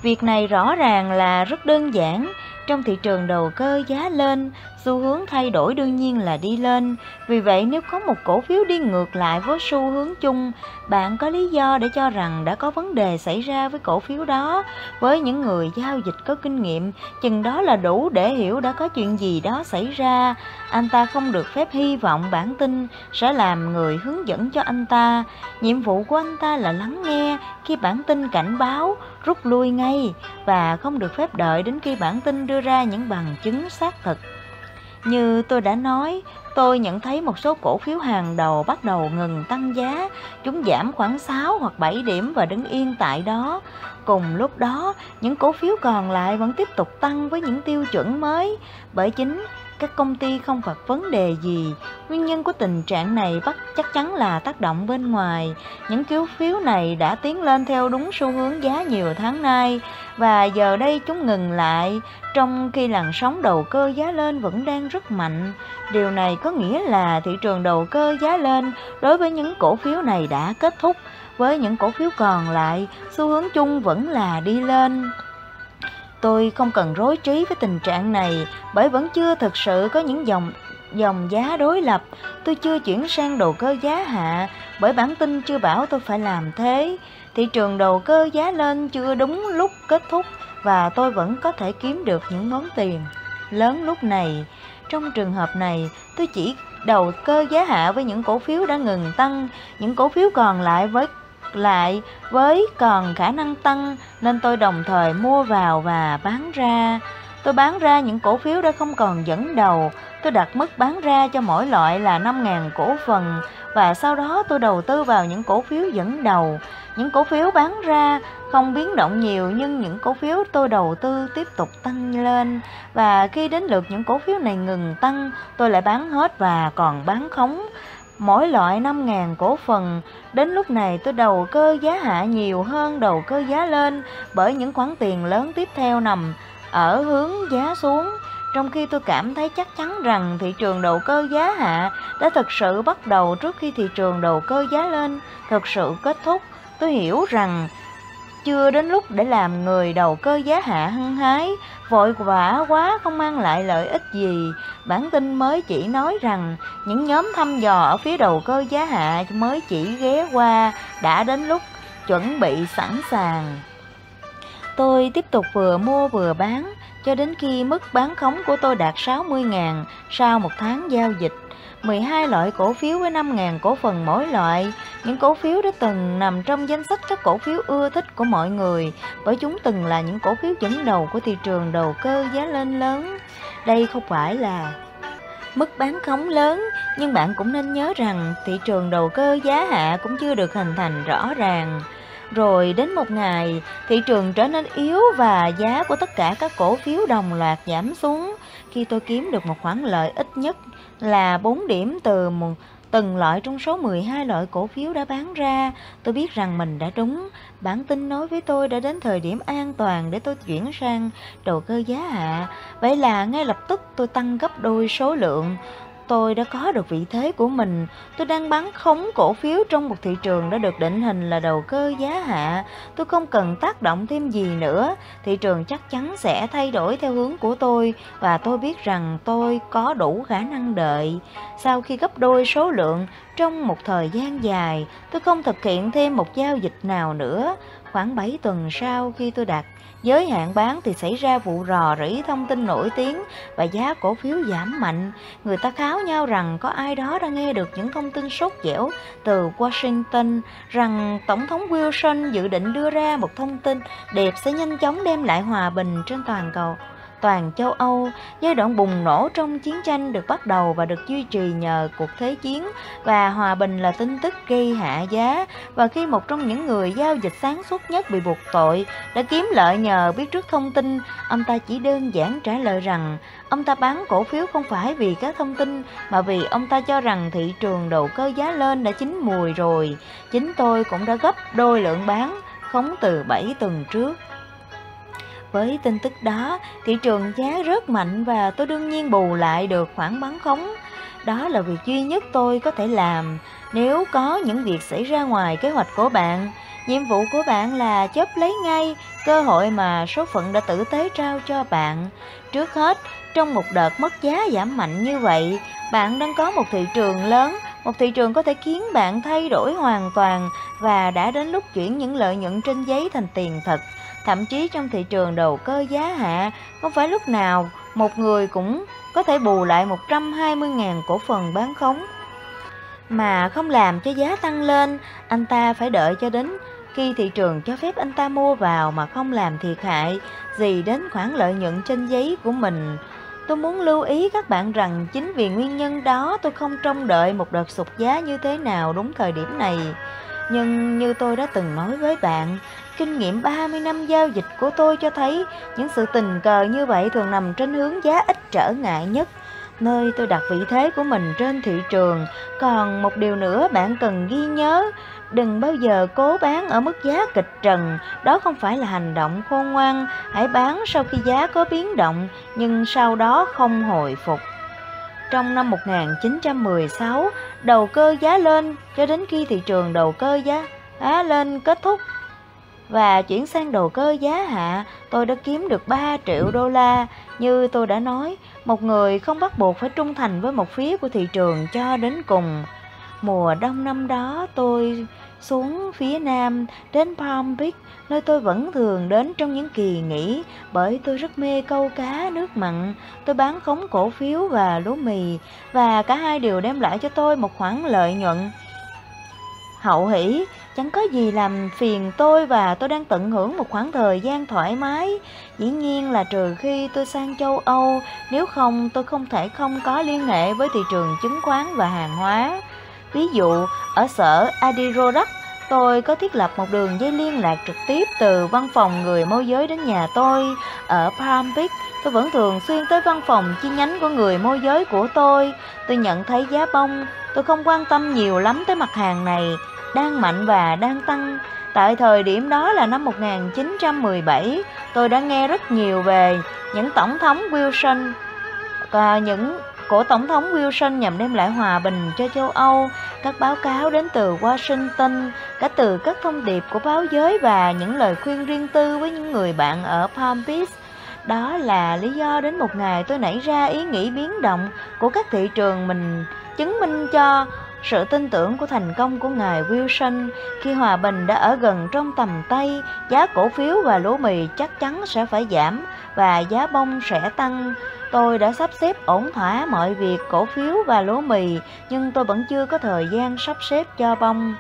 Việc này rõ ràng là rất đơn giản. Trong thị trường đầu cơ giá lên, xu hướng thay đổi đương nhiên là đi lên. Vì vậy nếu có một cổ phiếu đi ngược lại với xu hướng chung, bạn có lý do để cho rằng đã có vấn đề xảy ra với cổ phiếu đó. Với những người giao dịch có kinh nghiệm, chừng đó là đủ để hiểu đã có chuyện gì đó xảy ra. Anh ta không được phép hy vọng bản tin sẽ làm người hướng dẫn cho anh ta. Nhiệm vụ của anh ta là lắng nghe khi bản tin cảnh báo, rút lui ngay và không được phép đợi đến khi bản tin đưa ra những bằng chứng xác thực. Như tôi đã nói, tôi nhận thấy một số cổ phiếu hàng đầu bắt đầu ngừng tăng giá. Chúng giảm khoảng sáu hoặc bảy điểm và đứng yên tại đó. Cùng lúc đó, những cổ phiếu còn lại vẫn tiếp tục tăng với những tiêu chuẩn mới. Bởi chính các công ty không gặp vấn đề gì. Nguyên nhân của tình trạng này bắt chắc chắn là tác động bên ngoài. Những cổ phiếu này đã tiến lên theo đúng xu hướng giá nhiều tháng nay và giờ đây chúng ngừng lại, trong khi làn sóng đầu cơ giá lên vẫn đang rất mạnh. Điều này có nghĩa là thị trường đầu cơ giá lên đối với những cổ phiếu này đã kết thúc. Với những cổ phiếu còn lại, xu hướng chung vẫn là đi lên. Tôi không cần rối trí với tình trạng này bởi vẫn chưa thực sự có những dòng dòng giá đối lập. Tôi chưa chuyển sang đầu cơ giá hạ bởi bản tin chưa bảo tôi phải làm thế. Thị trường đầu cơ giá lên chưa đúng lúc kết thúc và tôi vẫn có thể kiếm được những món tiền lớn lúc này. Trong trường hợp này, tôi chỉ đầu cơ giá hạ với những cổ phiếu đã ngừng tăng. Những cổ phiếu còn lại với lại với còn khả năng tăng nên tôi đồng thời mua vào và bán ra. Tôi bán ra những cổ phiếu đã không còn dẫn đầu. Tôi đặt mức bán ra cho mỗi loại là năm nghìn cổ phần và sau đó tôi đầu tư vào những cổ phiếu dẫn đầu. Những cổ phiếu bán ra không biến động nhiều nhưng những cổ phiếu tôi đầu tư tiếp tục tăng lên và khi đến lượt những cổ phiếu này ngừng tăng, tôi lại bán hết và còn bán khống. Mỗi loại năm nghìn cổ phần, đến lúc này tôi đầu cơ giá hạ nhiều hơn đầu cơ giá lên bởi những khoản tiền lớn tiếp theo nằm ở hướng giá xuống. Trong khi tôi cảm thấy chắc chắn rằng thị trường đầu cơ giá hạ đã thực sự bắt đầu trước khi thị trường đầu cơ giá lên thực sự kết thúc, tôi hiểu rằng Chưa đến lúc để làm người đầu cơ giá hạ hăng hái, vội vã quá không mang lại lợi ích gì. Bản tin mới chỉ nói rằng những nhóm thăm dò ở phía đầu cơ giá hạ mới chỉ ghé qua, đã đến lúc chuẩn bị sẵn sàng. Tôi tiếp tục vừa mua vừa bán, cho đến khi mức bán khống của tôi đạt sáu mươi nghìn sau một tháng giao dịch. mười hai loại cổ phiếu với năm nghìn cổ phần mỗi loại. Những cổ phiếu đã từng nằm trong danh sách các cổ phiếu ưa thích của mọi người, bởi chúng từng là những cổ phiếu dẫn đầu của thị trường đầu cơ giá lên lớn. Đây không phải là mức bán khống lớn, nhưng bạn cũng nên nhớ rằng thị trường đầu cơ giá hạ cũng chưa được hình thành rõ ràng. Rồi đến một ngày, thị trường trở nên yếu và giá của tất cả các cổ phiếu đồng loạt giảm xuống. Khi tôi kiếm được một khoản lợi ít nhất là bốn điểm từ một, từng loại trong số mười hai loại cổ phiếu đã bán ra, tôi biết rằng mình đã đúng. Bản tin nói với tôi đã đến thời điểm an toàn để tôi chuyển sang đầu cơ giá hạ. Vậy là ngay lập tức tôi tăng gấp đôi số lượng. Tôi đã có được vị thế của mình. Tôi đang bán khống cổ phiếu trong một thị trường đã được định hình là đầu cơ giá hạ. Tôi không cần tác động thêm gì nữa. Thị trường chắc chắn sẽ thay đổi theo hướng của tôi, và tôi biết rằng tôi có đủ khả năng đợi. Sau khi gấp đôi số lượng trong một thời gian dài, tôi không thực hiện thêm một giao dịch nào nữa. Khoảng bảy tuần sau khi tôi đặt giới hạn bán thì xảy ra vụ rò rỉ thông tin nổi tiếng và giá cổ phiếu giảm mạnh. Người ta kháo nhau rằng có ai đó đã nghe được những thông tin sốt dẻo từ Washington rằng Tổng thống Wilson dự định đưa ra một thông tin đẹp sẽ nhanh chóng đem lại hòa bình trên toàn cầu. Toàn châu Âu, giai đoạn bùng nổ trong chiến tranh được bắt đầu và được duy trì nhờ cuộc thế chiến, và hòa bình là tin tức gây hạ giá. Và khi một trong những người giao dịch sáng suốt nhất bị buộc tội đã kiếm lợi nhờ biết trước thông tin, ông ta chỉ đơn giản trả lời rằng ông ta bán cổ phiếu không phải vì các thông tin, mà vì ông ta cho rằng thị trường đầu cơ giá lên đã chín mùi rồi. Chính tôi cũng đã gấp đôi lượng bán khống từ bảy tuần trước. Với tin tức đó, thị trường giá rất mạnh và tôi đương nhiên bù lại được khoản bán khống. Đó là việc duy nhất tôi có thể làm nếu có những việc xảy ra ngoài kế hoạch của bạn. Nhiệm vụ của bạn là chớp lấy ngay cơ hội mà số phận đã tử tế trao cho bạn. Trước hết, trong một đợt mất giá giảm mạnh như vậy, bạn đang có một thị trường lớn, một thị trường có thể khiến bạn thay đổi hoàn toàn, và đã đến lúc chuyển những lợi nhuận trên giấy thành tiền thật. Thậm chí trong thị trường đầu cơ giá hạ, không phải lúc nào một người cũng có thể bù lại một trăm hai mươi nghìn cổ phần bán khống mà không làm cho giá tăng lên. Anh ta phải đợi cho đến khi thị trường cho phép anh ta mua vào mà không làm thiệt hại gì đến khoản lợi nhuận trên giấy của mình. Tôi muốn lưu ý các bạn rằng chính vì nguyên nhân đó tôi không trông đợi một đợt sụt giá như thế nào đúng thời điểm này. Nhưng như tôi đã từng nói với bạn, kinh nghiệm ba mươi năm giao dịch của tôi cho thấy những sự tình cờ như vậy thường nằm trên hướng giá ít trở ngại nhất, nơi tôi đặt vị thế của mình trên thị trường. Còn một điều nữa bạn cần ghi nhớ, đừng bao giờ cố bán ở mức giá kịch trần. Đó không phải là hành động khôn ngoan. Hãy bán sau khi giá có biến động, nhưng sau đó không hồi phục. Trong năm một nghìn chín trăm mười sáu, đầu cơ giá lên cho đến khi thị trường đầu cơ giá á lên kết thúc và chuyển sang đầu cơ giá hạ, tôi đã kiếm được ba triệu đô la. Như tôi đã nói, một người không bắt buộc phải trung thành với một phía của thị trường cho đến cùng. Mùa đông năm đó, tôi xuống phía nam đến Palm Beach, nơi tôi vẫn thường đến trong những kỳ nghỉ, bởi tôi rất mê câu cá nước mặn. Tôi bán khống cổ phiếu và lúa mì, và cả hai đều đem lại cho tôi một khoản lợi nhuận hậu hỷ. Chẳng có gì làm phiền tôi và tôi đang tận hưởng một khoảng thời gian thoải mái. Dĩ nhiên là trừ khi tôi sang châu Âu, nếu không tôi không thể không có liên hệ với thị trường chứng khoán và hàng hóa. Ví dụ, ở sở Adirondack, tôi có thiết lập một đường dây liên lạc trực tiếp từ văn phòng người môi giới đến nhà tôi. Ở Palm Beach, tôi vẫn thường xuyên tới văn phòng chi nhánh của người môi giới của tôi. Tôi nhận thấy giá bông, tôi không quan tâm nhiều lắm tới mặt hàng này, đang mạnh và đang tăng. Tại thời điểm đó là năm một nghìn chín trăm mười bảy, tôi đã nghe rất nhiều về những tổng thống Wilson, và những của tổng thống Wilson nhằm đem lại hòa bình cho châu Âu. Các báo cáo đến từ Washington, cả từ các thông điệp của báo giới và những lời khuyên riêng tư với những người bạn ở Palm Beach. Đó là lý do đến một ngày tôi nảy ra ý nghĩ biến động của các thị trường mình, chứng minh cho sự tin tưởng của thành công của ngài Wilson. Khi hòa bình đã ở gần trong tầm tay, giá cổ phiếu và lúa mì chắc chắn sẽ phải giảm và giá bông sẽ tăng. Tôi đã sắp xếp ổn thỏa mọi việc cổ phiếu và lúa mì, nhưng tôi vẫn chưa có thời gian sắp xếp cho bông.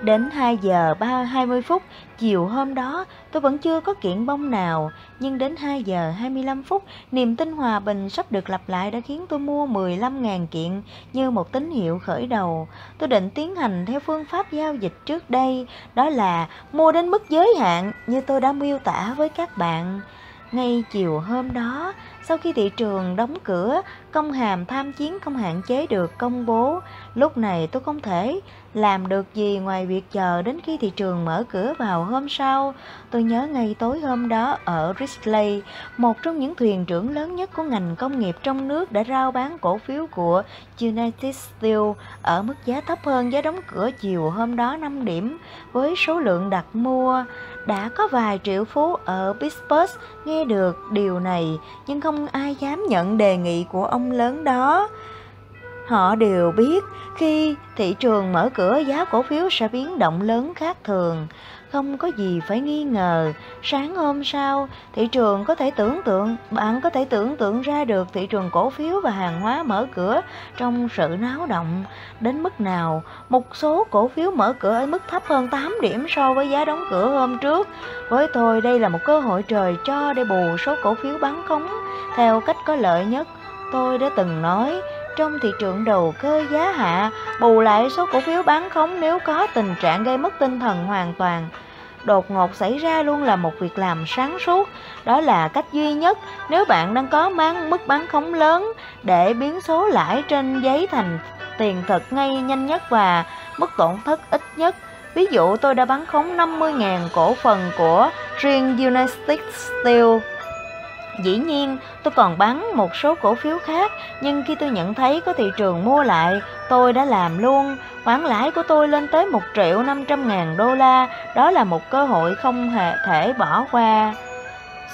Đến hai giờ hai mươi phút chiều hôm đó, tôi vẫn chưa có kiện bông nào, nhưng đến hai giờ hai mươi lăm phút, niềm tin hòa bình sắp được lặp lại đã khiến tôi mua mười lăm nghìn kiện như một tín hiệu khởi đầu. Tôi định tiến hành theo phương pháp giao dịch trước đây, đó là mua đến mức giới hạn như tôi đã miêu tả với các bạn. Ngay chiều hôm đó, sau khi thị trường đóng cửa, công hàm tham chiến không hạn chế được công bố. Lúc này tôi không thể làm được gì ngoài việc chờ đến khi thị trường mở cửa vào hôm sau. Tôi nhớ ngay tối hôm đó ở Risley, một trong những thuyền trưởng lớn nhất của ngành công nghiệp trong nước đã rao bán cổ phiếu của United Steel ở mức giá thấp hơn giá đóng cửa chiều hôm đó năm điểm với số lượng đặt mua. Đã có vài triệu phú ở Pittsburgh nghe được điều này, nhưng không ai dám nhận đề nghị của ông lớn đó. Họ đều biết khi thị trường mở cửa, giá cổ phiếu sẽ biến động lớn khác thường. Không có gì phải nghi ngờ, sáng hôm sau, thị trường có thể tưởng tượng, bạn có thể tưởng tượng ra được thị trường cổ phiếu và hàng hóa mở cửa trong sự náo động đến mức nào. Một số cổ phiếu mở cửa ở mức thấp hơn tám điểm so với giá đóng cửa hôm trước. Với tôi, đây là một cơ hội trời cho để bù số cổ phiếu bán khống theo cách có lợi nhất. Tôi đã từng nói, trong thị trường đầu cơ giá hạ, bù lại số cổ phiếu bán khống nếu có tình trạng gây mất tinh thần hoàn toàn đột ngột xảy ra luôn là một việc làm sáng suốt. Đó là cách duy nhất nếu bạn đang có mang mức bán khống lớn để biến số lãi trên giấy thành tiền thật ngay nhanh nhất và mức tổn thất ít nhất. Ví dụ, tôi đã bán khống năm mươi nghìn cổ phần của riêng United Steel. Dĩ nhiên, tôi còn bán một số cổ phiếu khác, nhưng khi tôi nhận thấy có thị trường mua lại, tôi đã làm luôn. Khoản lãi của tôi lên tới một triệu năm trăm ngàn đô la, đó là một cơ hội không hề thể bỏ qua.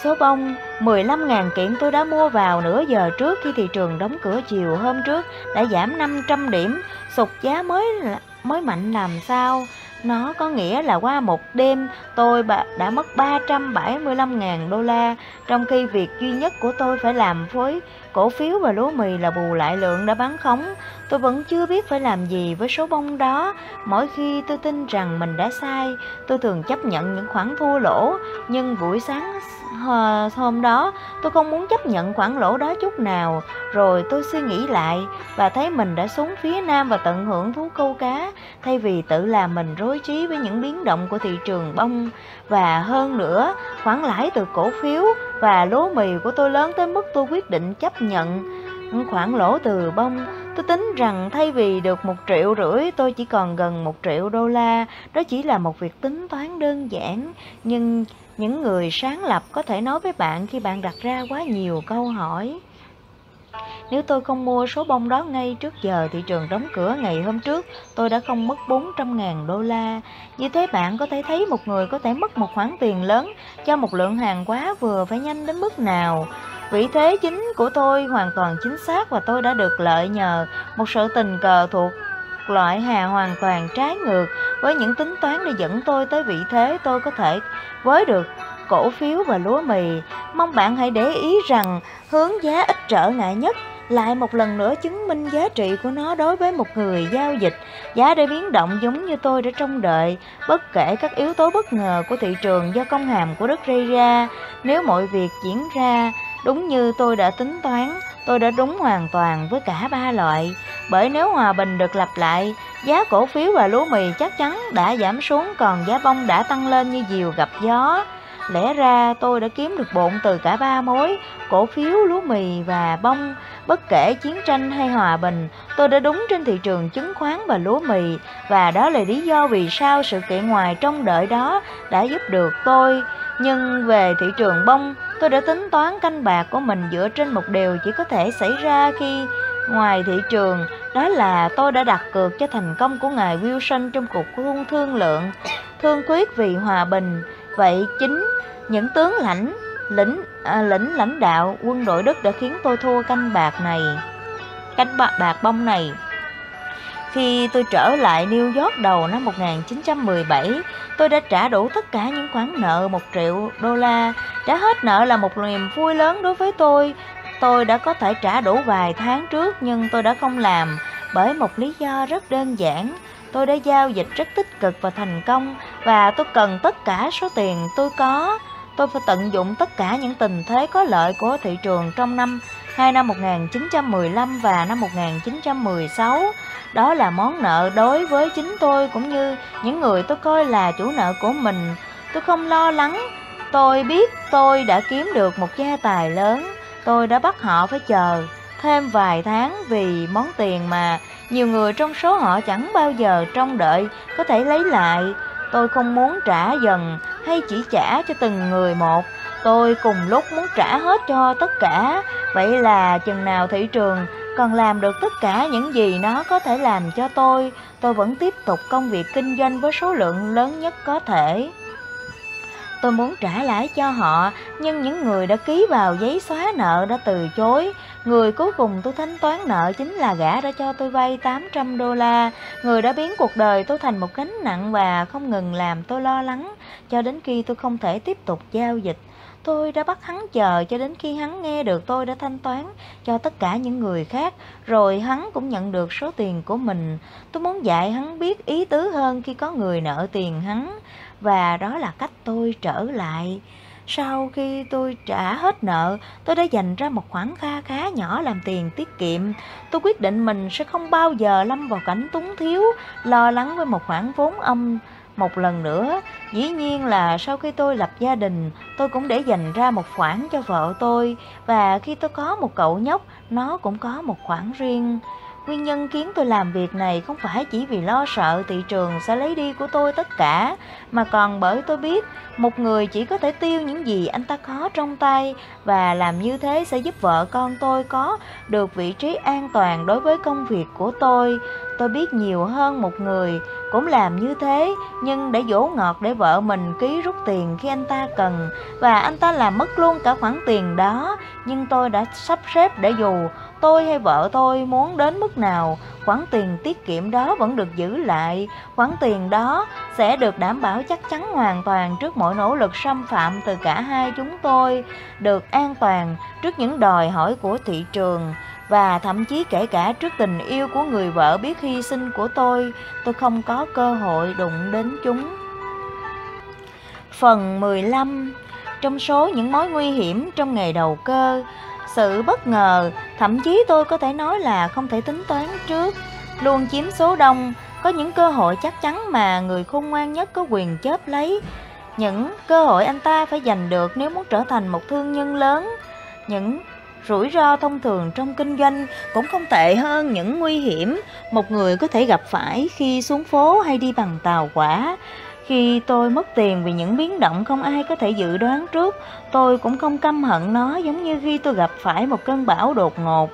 Số bông mười lăm nghìn kiện tôi đã mua vào nửa giờ trước khi thị trường đóng cửa chiều hôm trước đã giảm năm trăm điểm, sụt giá mới, mới mạnh làm sao. Nó có nghĩa là qua một đêm tôi đã mất ba trăm bảy mươi lăm nghìn đô la, trong khi việc duy nhất của tôi phải làm với cổ phiếu và lúa mì là bù lại lượng đã bán khống. Tôi vẫn chưa biết phải làm gì với số bông đó. Mỗi khi tôi tin rằng mình đã sai, tôi thường chấp nhận những khoản thua lỗ, nhưng buổi sáng hôm đó tôi không muốn chấp nhận khoản lỗ đó chút nào. Rồi tôi suy nghĩ lại và thấy mình đã xuống phía nam và tận hưởng thú câu cá thay vì tự làm mình rối trí với những biến động của thị trường bông. Và hơn nữa, khoản lãi từ cổ phiếu và lúa mì của tôi lớn tới mức tôi quyết định chấp nhận khoản lỗ từ bông. Tôi tính rằng thay vì được một triệu rưỡi, tôi chỉ còn gần một triệu đô la. Đó chỉ là một việc tính toán đơn giản, nhưng những người sáng lập có thể nói với bạn khi bạn đặt ra quá nhiều câu hỏi. Nếu tôi không mua số bông đó ngay trước giờ thị trường đóng cửa ngày hôm trước, tôi đã không mất bốn trăm nghìn đô la. Như thế bạn có thể thấy một người có thể mất một khoản tiền lớn cho một lượng hàng quá vừa phải nhanh đến mức nào. Vị thế chính của tôi hoàn toàn chính xác và tôi đã được lợi nhờ một sự tình cờ thuộc loại hà hoàn toàn trái ngược với những tính toán để dẫn tôi tới vị thế tôi có thể với được cổ phiếu và lúa mì. Mong bạn hãy để ý rằng hướng giá ít trở ngại nhất lại một lần nữa chứng minh giá trị của nó đối với một người giao dịch. Giá đã biến động giống như tôi đã trông đợi, bất kể các yếu tố bất ngờ của thị trường do công hàm của đất gây ra. Nếu mọi việc diễn ra đúng như tôi đã tính toán, tôi đã đúng hoàn toàn với cả ba loại. Bởi nếu hòa bình được lặp lại, giá cổ phiếu và lúa mì chắc chắn đã giảm xuống, còn giá bông đã tăng lên như diều gặp gió. Lẽ ra tôi đã kiếm được bộn từ cả ba mối, cổ phiếu, lúa mì và bông. Bất kể chiến tranh hay hòa bình, tôi đã đúng trên thị trường chứng khoán và lúa mì. Và đó là lý do vì sao sự kiện ngoài trông đợi đó đã giúp được tôi. Nhưng về thị trường bông, tôi đã tính toán canh bạc của mình dựa trên một điều chỉ có thể xảy ra khi Ngoài thị trường, đó là tôi đã đặt cược cho thành công của ngài Wilson trong cuộc hôn thương lượng, thương thuyết vì hòa bình. Vậy chính những tướng lãnh lĩnh à, lĩnh lãnh đạo quân đội Đức đã khiến tôi thua canh bạc này, canh bạc bạc bông này. Khi tôi trở lại New York đầu năm một nghìn chín trăm mười bảy, tôi đã trả đủ tất cả những khoản nợ một triệu đô la. Trả hết nợ là một niềm vui lớn đối với tôi. Tôi đã có thể trả đủ vài tháng trước, nhưng tôi đã không làm bởi một lý do rất đơn giản. Tôi đã giao dịch rất tích cực và thành công, và tôi cần tất cả số tiền tôi có. Tôi phải tận dụng tất cả những tình thế có lợi của thị trường trong năm hai năm một nghìn chín trăm mười lăm và năm một nghìn chín trăm mười sáu. Đó là món nợ đối với chính tôi cũng như những người tôi coi là chủ nợ của mình. Tôi không lo lắng. Tôi biết tôi đã kiếm được một gia tài lớn. Tôi đã bắt họ phải chờ thêm vài tháng vì món tiền mà nhiều người trong số họ chẳng bao giờ trông đợi có thể lấy lại. Tôi không muốn trả dần hay chỉ trả cho từng người một. Tôi cùng lúc muốn trả hết cho tất cả. Vậy là chừng nào thị trường còn làm được tất cả những gì nó có thể làm cho tôi, tôi vẫn tiếp tục công việc kinh doanh với số lượng lớn nhất có thể. Tôi muốn trả lãi cho họ, nhưng những người đã ký vào giấy xóa nợ đã từ chối. Người cuối cùng tôi thanh toán nợ chính là gã đã cho tôi vay tám trăm đô la, người đã biến cuộc đời tôi thành một gánh nặng và không ngừng làm tôi lo lắng, cho đến khi tôi không thể tiếp tục giao dịch. Tôi đã bắt hắn chờ cho đến khi hắn nghe được tôi đã thanh toán cho tất cả những người khác, rồi hắn cũng nhận được số tiền của mình. Tôi muốn dạy hắn biết ý tứ hơn khi có người nợ tiền hắn, và đó là cách tôi trở lại. Sau khi tôi trả hết nợ, tôi đã dành ra một khoản kha khá nhỏ làm tiền tiết kiệm. Tôi quyết định mình sẽ không bao giờ lâm vào cảnh túng thiếu, lo lắng với một khoản vốn âm một lần nữa. Dĩ nhiên là sau khi tôi lập gia đình, tôi cũng để dành ra một khoản cho vợ tôi, và khi tôi có một cậu nhóc, nó cũng có một khoản riêng. Nguyên nhân khiến tôi làm việc này không phải chỉ vì lo sợ thị trường sẽ lấy đi của tôi tất cả, mà còn bởi tôi biết một người chỉ có thể tiêu những gì anh ta có trong tay, và làm như thế sẽ giúp vợ con tôi có được vị trí an toàn đối với công việc của tôi. Tôi biết nhiều hơn một người cũng làm như thế, nhưng để dỗ ngọt để vợ mình ký rút tiền khi anh ta cần, và anh ta làm mất luôn cả khoản tiền đó. Nhưng tôi đã sắp xếp để dù tôi hay vợ tôi muốn đến mức nào, khoản tiền tiết kiệm đó vẫn được giữ lại. Khoản tiền đó sẽ được đảm bảo chắc chắn hoàn toàn trước mọi nỗ lực xâm phạm từ cả hai chúng tôi, được an toàn trước những đòi hỏi của thị trường, và thậm chí kể cả trước tình yêu của người vợ biết hy sinh của tôi. Tôi không có cơ hội đụng đến chúng. Phần mười lăm. Trong số những mối nguy hiểm trong nghề đầu cơ, sự bất ngờ, thậm chí tôi có thể nói là không thể tính toán trước, luôn chiếm số đông. Có những cơ hội chắc chắn mà người khôn ngoan nhất có quyền chớp lấy, những cơ hội anh ta phải giành được nếu muốn trở thành một thương nhân lớn. Những rủi ro thông thường trong kinh doanh cũng không tệ hơn những nguy hiểm một người có thể gặp phải khi xuống phố hay đi bằng tàu hỏa. Khi tôi mất tiền vì những biến động không ai có thể dự đoán trước, tôi cũng không căm hận nó giống như khi tôi gặp phải một cơn bão đột ngột.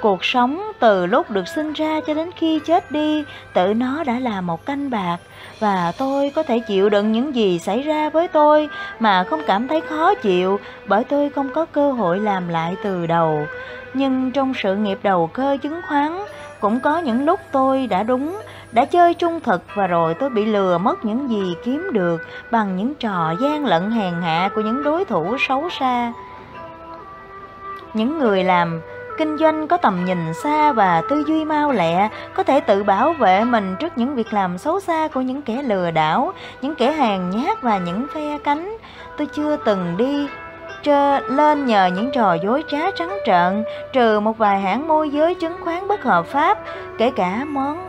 Cuộc sống từ lúc được sinh ra cho đến khi chết đi, tự nó đã là một canh bạc, và tôi có thể chịu đựng những gì xảy ra với tôi mà không cảm thấy khó chịu, bởi tôi không có cơ hội làm lại từ đầu. Nhưng trong sự nghiệp đầu cơ chứng khoán, cũng có những lúc tôi đã đúng, đã chơi trung thực, và rồi tôi bị lừa mất những gì kiếm được bằng những trò gian lận hèn hạ của những đối thủ xấu xa. Những người làm kinh doanh có tầm nhìn xa và tư duy mau lẹ có thể tự bảo vệ mình trước những việc làm xấu xa của những kẻ lừa đảo, những kẻ hèn nhát và những phe cánh. Tôi chưa từng đi lên nhờ những trò dối trá trắng trợn, trừ một vài hãng môi giới chứng khoán bất hợp pháp, kể cả món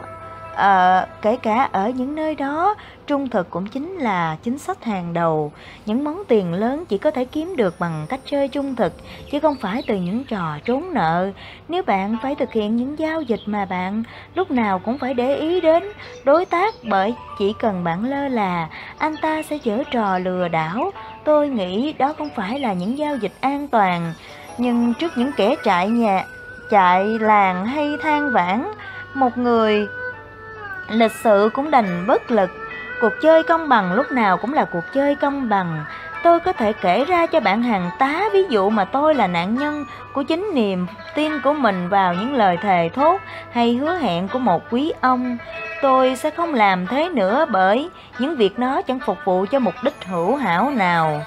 à, kể cả ở những nơi đó, trung thực cũng chính là chính sách hàng đầu. Những món tiền lớn chỉ có thể kiếm được bằng cách chơi trung thực, chứ không phải từ những trò trốn nợ. Nếu bạn phải thực hiện những giao dịch mà bạn lúc nào cũng phải để ý đến đối tác, bởi chỉ cần bạn lơ là, anh ta sẽ giở trò lừa đảo. Tôi nghĩ đó không phải là những giao dịch an toàn. Nhưng trước những kẻ trại nhà chạy làng hay than vãn, một người lịch sự cũng đành bất lực. Cuộc chơi công bằng lúc nào cũng là cuộc chơi công bằng. Tôi có thể kể ra cho bạn hàng tá ví dụ mà tôi là nạn nhân của chính niềm tin của mình vào những lời thề thốt hay hứa hẹn của một quý ông. Tôi sẽ không làm thế nữa bởi những việc nó chẳng phục vụ cho mục đích hữu hảo nào.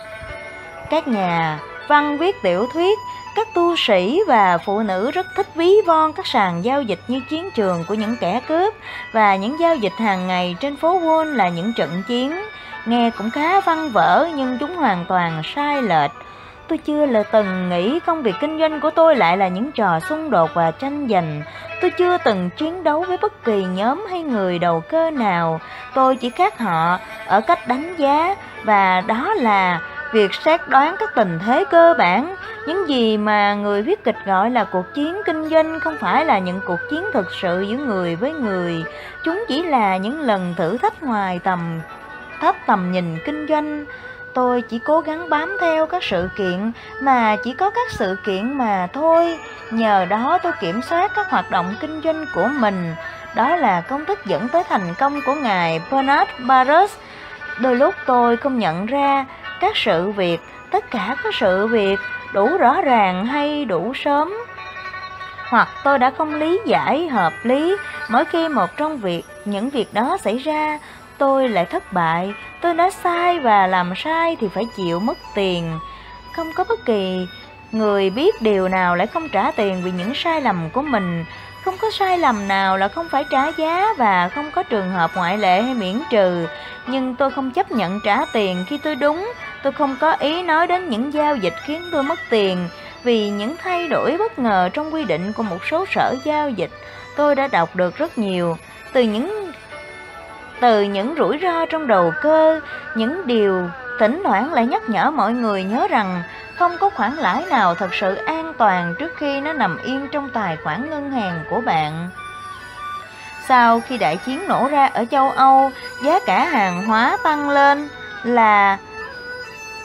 Các nhà văn viết tiểu thuyết, các tu sĩ và phụ nữ rất thích ví von các sàn giao dịch như chiến trường của những kẻ cướp, và những giao dịch hàng ngày trên phố Wall là những trận chiến. Nghe cũng khá văn vở nhưng chúng hoàn toàn sai lệch. Tôi chưa là từng nghĩ công việc kinh doanh của tôi lại là những trò xung đột và tranh giành. Tôi chưa từng chiến đấu với bất kỳ nhóm hay người đầu cơ nào. Tôi chỉ khác họ ở cách đánh giá, và đó là việc xét đoán các tình thế cơ bản. Những gì mà người viết kịch gọi là cuộc chiến kinh doanh không phải là những cuộc chiến thực sự giữa người với người. Chúng chỉ là những lần thử thách ngoài tầm thấp tầm nhìn kinh doanh. Tôi chỉ cố gắng bám theo các sự kiện mà chỉ có các sự kiện mà thôi. Nhờ đó tôi kiểm soát các hoạt động kinh doanh của mình. Đó là công thức dẫn tới thành công của ngài Bernard Baruch. Đôi lúc tôi không nhận ra các sự việc, tất cả các sự việc, đủ rõ ràng hay đủ sớm, hoặc tôi đã không lý giải hợp lý. Mỗi khi một trong việc những việc đó xảy ra, tôi lại thất bại. Tôi nói sai và làm sai thì phải chịu mất tiền. Không có bất kỳ người biết điều nào lại không trả tiền vì những sai lầm của mình. Không có sai lầm nào là không phải trả giá, và không có trường hợp ngoại lệ hay miễn trừ. Nhưng tôi không chấp nhận trả tiền khi tôi đúng. Tôi không có ý nói đến những giao dịch khiến tôi mất tiền. Vì những thay đổi bất ngờ trong quy định của một số sở giao dịch, tôi đã đọc được rất nhiều. Từ những Từ những rủi ro trong đầu cơ, những điều thỉnh thoảng lại nhắc nhở mọi người nhớ rằng không có khoản lãi nào thật sự an toàn trước khi nó nằm yên trong tài khoản ngân hàng của bạn. Sau khi đại chiến nổ ra ở châu Âu, giá cả hàng hóa tăng lên là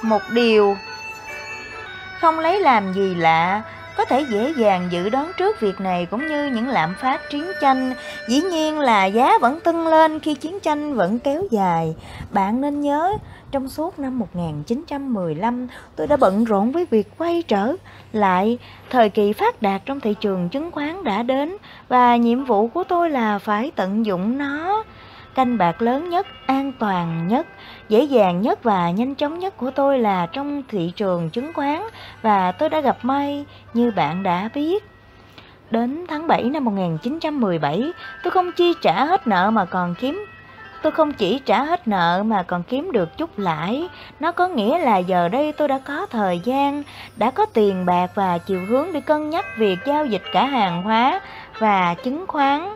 một điều không lấy làm gì lạ. Có thể dễ dàng dự đoán trước việc này cũng như những lạm phát chiến tranh. Dĩ nhiên là giá vẫn tăng lên khi chiến tranh vẫn kéo dài. Bạn nên nhớ, trong suốt năm một nghìn chín trăm mười lăm, tôi đã bận rộn với việc quay trở lại thời kỳ phát đạt trong thị trường chứng khoán đã đến, và nhiệm vụ của tôi là phải tận dụng nó. Canh bạc lớn nhất, an toàn nhất, dễ dàng nhất và nhanh chóng nhất của tôi là trong thị trường chứng khoán, và tôi đã gặp may như bạn đã biết. Đến tháng bảy năm một nghìn chín trăm mười bảy, tôi không chi trả hết nợ mà còn kiếm Tôi không chỉ trả hết nợ mà còn kiếm được chút lãi. Nó có nghĩa là giờ đây tôi đã có thời gian, đã có tiền bạc và chiều hướng để cân nhắc việc giao dịch cả hàng hóa và chứng khoán.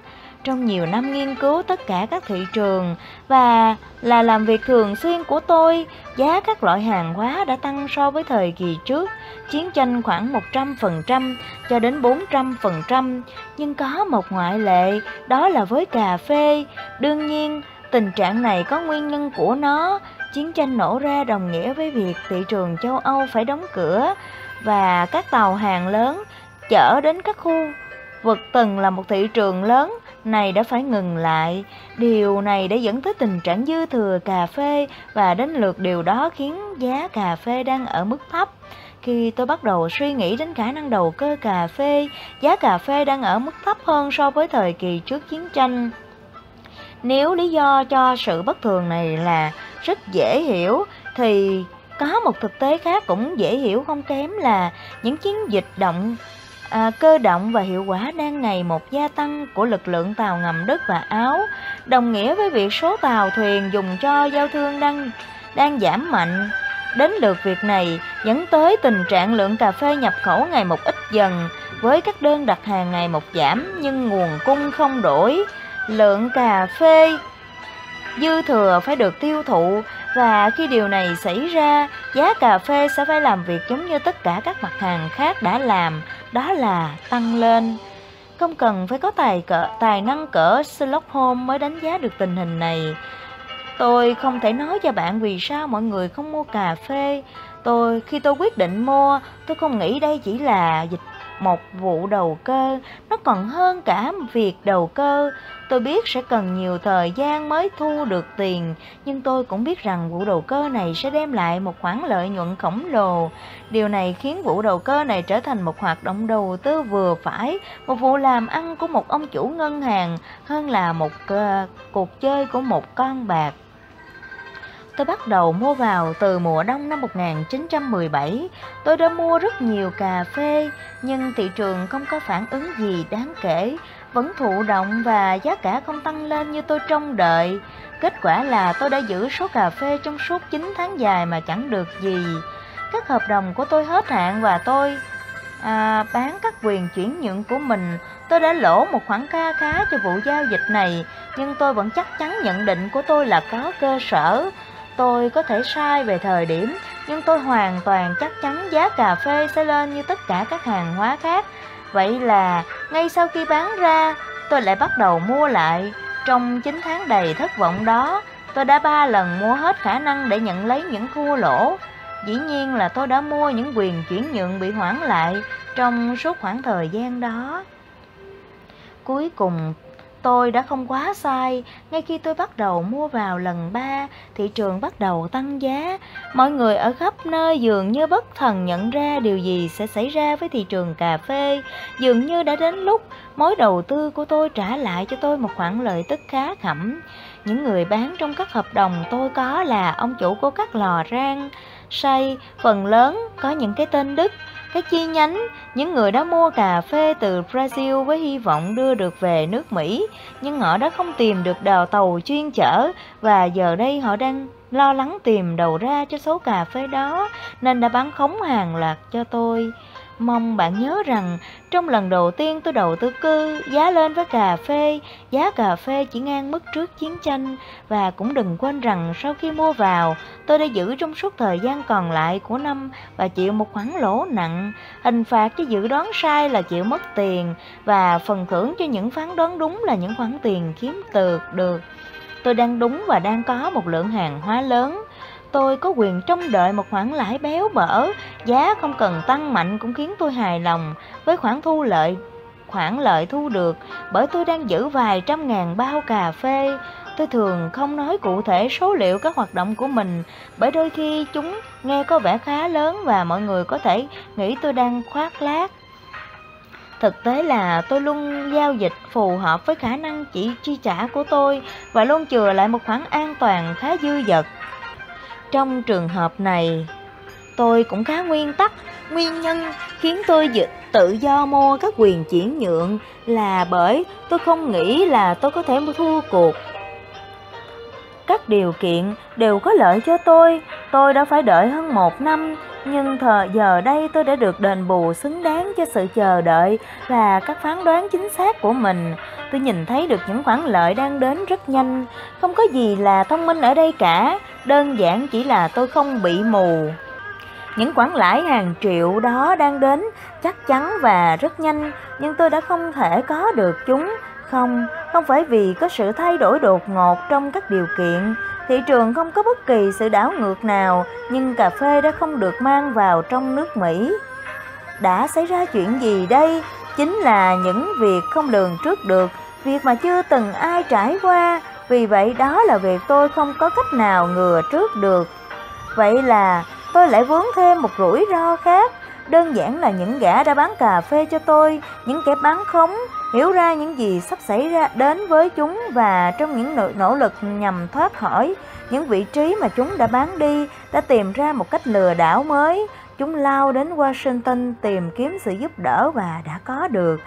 Trong nhiều năm nghiên cứu tất cả các thị trường và là làm việc thường xuyên của tôi, giá các loại hàng hóa đã tăng so với thời kỳ trước chiến tranh khoảng một trăm phần trăm cho đến bốn trăm phần trăm. Nhưng có một ngoại lệ, đó là với cà phê. Đương nhiên, tình trạng này có nguyên nhân của nó. Chiến tranh nổ ra đồng nghĩa với việc thị trường châu Âu phải đóng cửa, và các tàu hàng lớn chở đến các khu vực từng là một thị trường lớn này đã phải ngừng lại. Điều này đã dẫn tới tình trạng dư thừa cà phê, và đến lượt điều đó khiến giá cà phê đang ở mức thấp. Khi tôi bắt đầu suy nghĩ đến khả năng đầu cơ cà phê, giá cà phê đang ở mức thấp hơn so với thời kỳ trước chiến tranh. Nếu lý do cho sự bất thường này là rất dễ hiểu, thì có một thực tế khác cũng dễ hiểu không kém là những chiến dịch động À, cơ động và hiệu quả đang ngày một gia tăng của lực lượng tàu ngầm Đức và Áo, đồng nghĩa với việc số tàu thuyền dùng cho giao thương đang, đang giảm mạnh. Đến lượt việc này dẫn tới tình trạng lượng cà phê nhập khẩu ngày một ít dần, với các đơn đặt hàng ngày một giảm nhưng nguồn cung không đổi. Lượng cà phê dư thừa phải được tiêu thụ, và khi điều này xảy ra, giá cà phê sẽ phải làm việc giống như tất cả các mặt hàng khác đã làm, đó là tăng lên. Không cần phải có tài cỡ, tài năng cỡ Sherlock Holmes mới đánh giá được tình hình này. Tôi không thể nói cho bạn vì sao mọi người không mua cà phê. Tôi, khi tôi quyết định mua, tôi không nghĩ đây chỉ là dịch một vụ đầu cơ, nó còn hơn cả việc đầu cơ. Tôi biết sẽ cần nhiều thời gian mới thu được tiền, nhưng tôi cũng biết rằng vụ đầu cơ này sẽ đem lại một khoản lợi nhuận khổng lồ. Điều này khiến vụ đầu cơ này trở thành một hoạt động đầu tư vừa phải, một vụ làm ăn của một ông chủ ngân hàng hơn là một uh, cuộc chơi của một con bạc. Tôi bắt đầu mua vào từ mùa đông năm một nghìn chín trăm mười bảy. Tôi đã mua rất nhiều cà phê, nhưng thị trường không có phản ứng gì đáng kể, vẫn thụ động và giá cả không tăng lên như tôi trông đợi. Kết quả là tôi đã giữ số cà phê trong suốt chín tháng dài mà chẳng được gì. Các hợp đồng của tôi hết hạn và tôi à, bán các quyền chuyển nhượng của mình. Tôi đã lỗ một khoản kha khá cho vụ giao dịch này, nhưng tôi vẫn chắc chắn nhận định của tôi là có cơ sở. Tôi có thể sai về thời điểm, nhưng tôi hoàn toàn chắc chắn giá cà phê sẽ lên như tất cả các hàng hóa khác. Vậy là ngay sau khi bán ra, tôi lại bắt đầu mua lại. Trong chín tháng đầy thất vọng đó, tôi đã ba lần mua hết khả năng để nhận lấy những thua lỗ. Dĩ nhiên là tôi đã mua những quyền chuyển nhượng bị hoãn lại trong suốt khoảng thời gian đó. Cuối cùng, tôi đã không quá sai. Ngay khi tôi bắt đầu mua vào lần ba, thị trường bắt đầu tăng giá. Mọi người ở khắp nơi dường như bất thần nhận ra điều gì sẽ xảy ra với thị trường cà phê. Dường như đã đến lúc mối đầu tư của tôi trả lại cho tôi một khoản lợi tức khá khẩm. Những người bán trong các hợp đồng tôi có là ông chủ của các lò rang xay, phần lớn có những cái tên Đức. Các chi nhánh, những người đã mua cà phê từ Brazil với hy vọng đưa được về nước Mỹ, nhưng họ đã không tìm được đò tàu chuyên chở, và giờ đây họ đang lo lắng tìm đầu ra cho số cà phê đó, nên đã bán khống hàng loạt cho tôi. Mong bạn nhớ rằng, trong lần đầu tiên tôi đầu tư cư giá lên với cà phê, giá cà phê chỉ ngang mức trước chiến tranh. Và cũng đừng quên rằng sau khi mua vào, tôi đã giữ trong suốt thời gian còn lại của năm và chịu một khoản lỗ nặng. Hình phạt cho dự đoán sai là chịu mất tiền, và phần thưởng cho những phán đoán đúng là những khoản tiền kiếm được được. Tôi đang đúng và đang có một lượng hàng hóa lớn. Tôi có quyền trông đợi một khoản lãi béo bở, giá không cần tăng mạnh cũng khiến tôi hài lòng với khoản thu lợi, khoản lợi thu được, bởi tôi đang giữ vài trăm ngàn bao cà phê. Tôi thường không nói cụ thể số liệu các hoạt động của mình, bởi đôi khi chúng nghe có vẻ khá lớn và mọi người có thể nghĩ tôi đang khoác lác. Thực tế là tôi luôn giao dịch phù hợp với khả năng chỉ chi trả của tôi và luôn chừa lại một khoản an toàn khá dư dật. Trong trường hợp này, tôi cũng khá nguyên tắc. Nguyên nhân khiến tôi tự do mua các quyền chuyển nhượng là bởi tôi không nghĩ là tôi có thể thua cuộc. Các điều kiện đều có lợi cho tôi. Tôi đã phải đợi hơn một năm, nhưng thời giờ đây tôi đã được đền bù xứng đáng cho sự chờ đợi và các phán đoán chính xác của mình. Tôi nhìn thấy được những khoản lợi đang đến rất nhanh. Không có gì là thông minh ở đây cả, đơn giản chỉ là tôi không bị mù. Những khoản lãi hàng triệu đó đang đến chắc chắn và rất nhanh, nhưng tôi đã không thể có được chúng. Không, không phải vì có sự thay đổi đột ngột trong các điều kiện. Thị trường không có bất kỳ sự đảo ngược nào, nhưng cà phê đã không được mang vào trong nước Mỹ. Đã xảy ra chuyện gì đây? Chính là những việc không lường trước được, việc mà chưa từng ai trải qua. Vì vậy đó là việc tôi không có cách nào ngừa trước được. Vậy là tôi lại vướng thêm một rủi ro khác. Đơn giản là những gã đã bán cà phê cho tôi, những kẻ bán khống, hiểu ra những gì sắp xảy ra đến với chúng, và trong những nỗ lực nhằm thoát khỏi những vị trí mà chúng đã bán đi, đã tìm ra một cách lừa đảo mới. Chúng lao đến Washington tìm kiếm sự giúp đỡ và đã có được.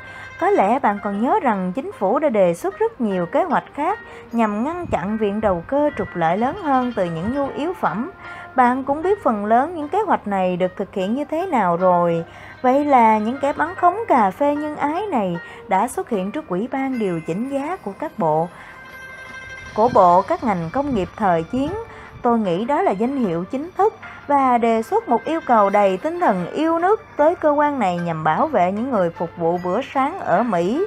Có lẽ bạn còn nhớ rằng chính phủ đã đề xuất rất nhiều kế hoạch khác nhằm ngăn chặn việc đầu cơ trục lợi lớn hơn từ những nhu yếu phẩm. Bạn cũng biết phần lớn những kế hoạch này được thực hiện như thế nào rồi. Vậy là những kẻ bán khống cà phê nhân ái này đã xuất hiện trước Ủy ban điều chỉnh giá của các bộ, của bộ các ngành công nghiệp thời chiến. Tôi nghĩ đó là danh hiệu chính thức, và đề xuất một yêu cầu đầy tinh thần yêu nước tới cơ quan này nhằm bảo vệ những người phục vụ bữa sáng ở Mỹ.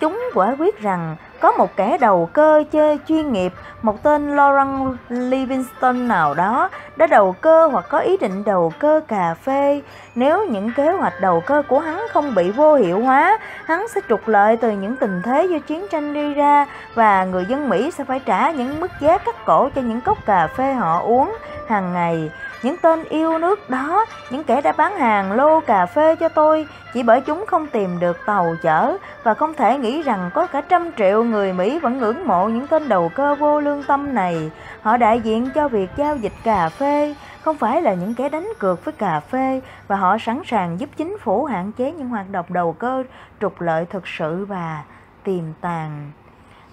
Chúng quả quyết rằng có một kẻ đầu cơ chơi chuyên nghiệp, một tên Lawrence Livingston nào đó đã đầu cơ hoặc có ý định đầu cơ cà phê. Nếu những kế hoạch đầu cơ của hắn không bị vô hiệu hóa, hắn sẽ trục lợi từ những tình thế do chiến tranh gây ra, và người dân Mỹ sẽ phải trả những mức giá cắt cổ cho những cốc cà phê họ uống hàng ngày. Những tên yêu nước đó, những kẻ đã bán hàng lô cà phê cho tôi chỉ bởi chúng không tìm được tàu chở, và không thể nghĩ rằng có cả trăm triệu người Mỹ vẫn ngưỡng mộ những tên đầu cơ vô lương tâm này. Họ đại diện cho việc giao dịch cà phê, không phải là những kẻ đánh cược với cà phê, và họ sẵn sàng giúp chính phủ hạn chế những hoạt động đầu cơ trục lợi thực sự và tiềm tàng.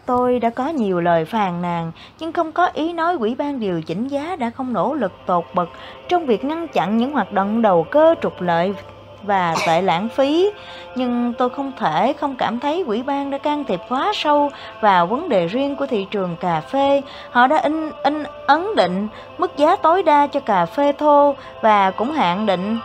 Tôi đã có nhiều lời phàn nàn, nhưng không có ý nói Ủy ban điều chỉnh giá đã không nỗ lực tột bậc trong việc ngăn chặn những hoạt động đầu cơ trục lợi và tệ lãng phí. Nhưng tôi không thể không cảm thấy Ủy ban đã can thiệp quá sâu vào vấn đề riêng của thị trường cà phê. Họ đã in, in ấn định mức giá tối đa cho cà phê thô, và cũng hạn định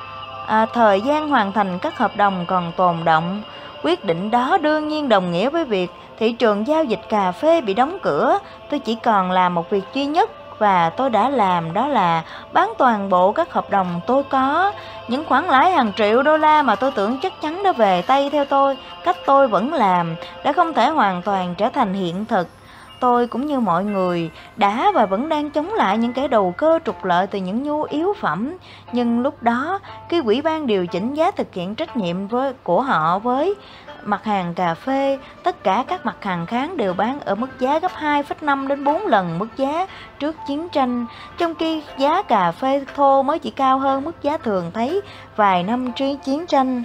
à, thời gian hoàn thành các hợp đồng còn tồn động. Quyết định đó đương nhiên đồng nghĩa với việc thị trường giao dịch cà phê bị đóng cửa. Tôi chỉ còn làm một việc duy nhất, và tôi đã làm, đó là bán toàn bộ các hợp đồng tôi có. Những khoản lãi hàng triệu đô la mà tôi tưởng chắc chắn đã về tay theo tôi, cách tôi vẫn làm, đã không thể hoàn toàn trở thành hiện thực. Tôi cũng như mọi người đã và vẫn đang chống lại những kẻ đầu cơ trục lợi từ những nhu yếu phẩm. Nhưng lúc đó, khi Ủy ban điều chỉnh giá thực hiện trách nhiệm với, của họ với mặt hàng cà phê, tất cả các mặt hàng khác đều bán ở mức giá gấp hai phẩy năm đến bốn lần mức giá trước chiến tranh, trong khi giá cà phê thô mới chỉ cao hơn mức giá thường thấy vài năm trước chiến tranh.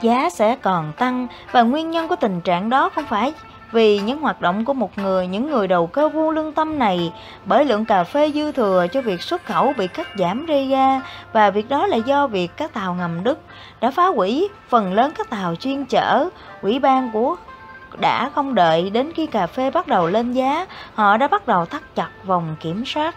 Giá sẽ còn tăng, và nguyên nhân của tình trạng đó không phải vì những hoạt động của một người, những người đầu cơ vô lương tâm này, bởi lượng cà phê dư thừa cho việc xuất khẩu bị cắt giảm gây ra, và việc đó là do việc các tàu ngầm Đức đã phá hủy phần lớn các tàu chuyên chở. Ủy ban của đã không đợi đến khi cà phê bắt đầu lên giá, họ đã bắt đầu thắt chặt vòng kiểm soát.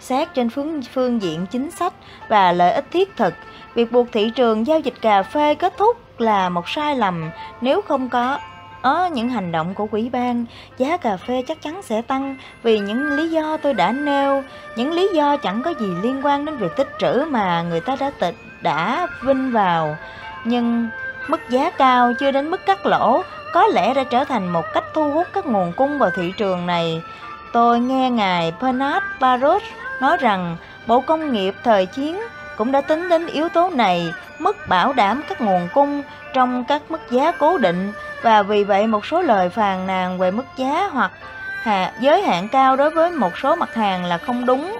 Xét trên phương, phương diện chính sách và lợi ích thiết thực, việc buộc thị trường giao dịch cà phê kết thúc là một sai lầm. Nếu không có Ở những hành động của Ủy ban, giá cà phê chắc chắn sẽ tăng vì những lý do tôi đã nêu, những lý do chẳng có gì liên quan đến việc tích trữ mà người ta đã tịch đã vin vào. Nhưng mức giá cao chưa đến mức cắt lỗ có lẽ đã trở thành một cách thu hút các nguồn cung vào thị trường này. Tôi nghe ngài Bernard Baruch nói rằng Bộ Công nghiệp thời chiến cũng đã tính đến yếu tố này, mức bảo đảm các nguồn cung trong các mức giá cố định, và vì vậy một số lời phàn nàn về mức giá hoặc hạ, giới hạn cao đối với một số mặt hàng là không đúng.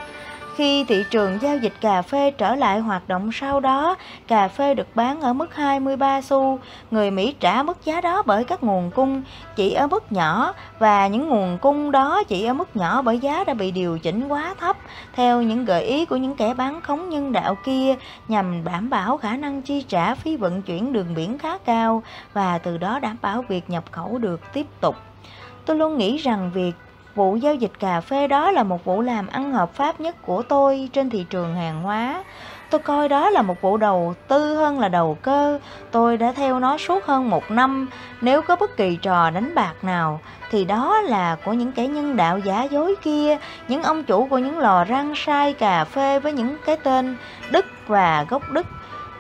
Khi thị trường giao dịch cà phê trở lại hoạt động sau đó, cà phê được bán ở mức hai mươi ba xu. Người Mỹ trả mức giá đó bởi các nguồn cung chỉ ở mức nhỏ, và những nguồn cung đó chỉ ở mức nhỏ bởi giá đã bị điều chỉnh quá thấp theo những gợi ý của những kẻ bán khống nhân đạo kia, nhằm đảm bảo khả năng chi trả phí vận chuyển đường biển khá cao, và từ đó đảm bảo việc nhập khẩu được tiếp tục. Tôi luôn nghĩ rằng việc vụ giao dịch cà phê đó là một vụ làm ăn hợp pháp nhất của tôi trên thị trường hàng hóa. Tôi coi đó là một vụ đầu tư hơn là đầu cơ. Tôi đã theo nó suốt hơn một năm. Nếu có bất kỳ trò đánh bạc nào thì đó là của những kẻ nhân đạo giả dối kia, những ông chủ của những lò rang sai cà phê với những cái tên Đức và gốc Đức.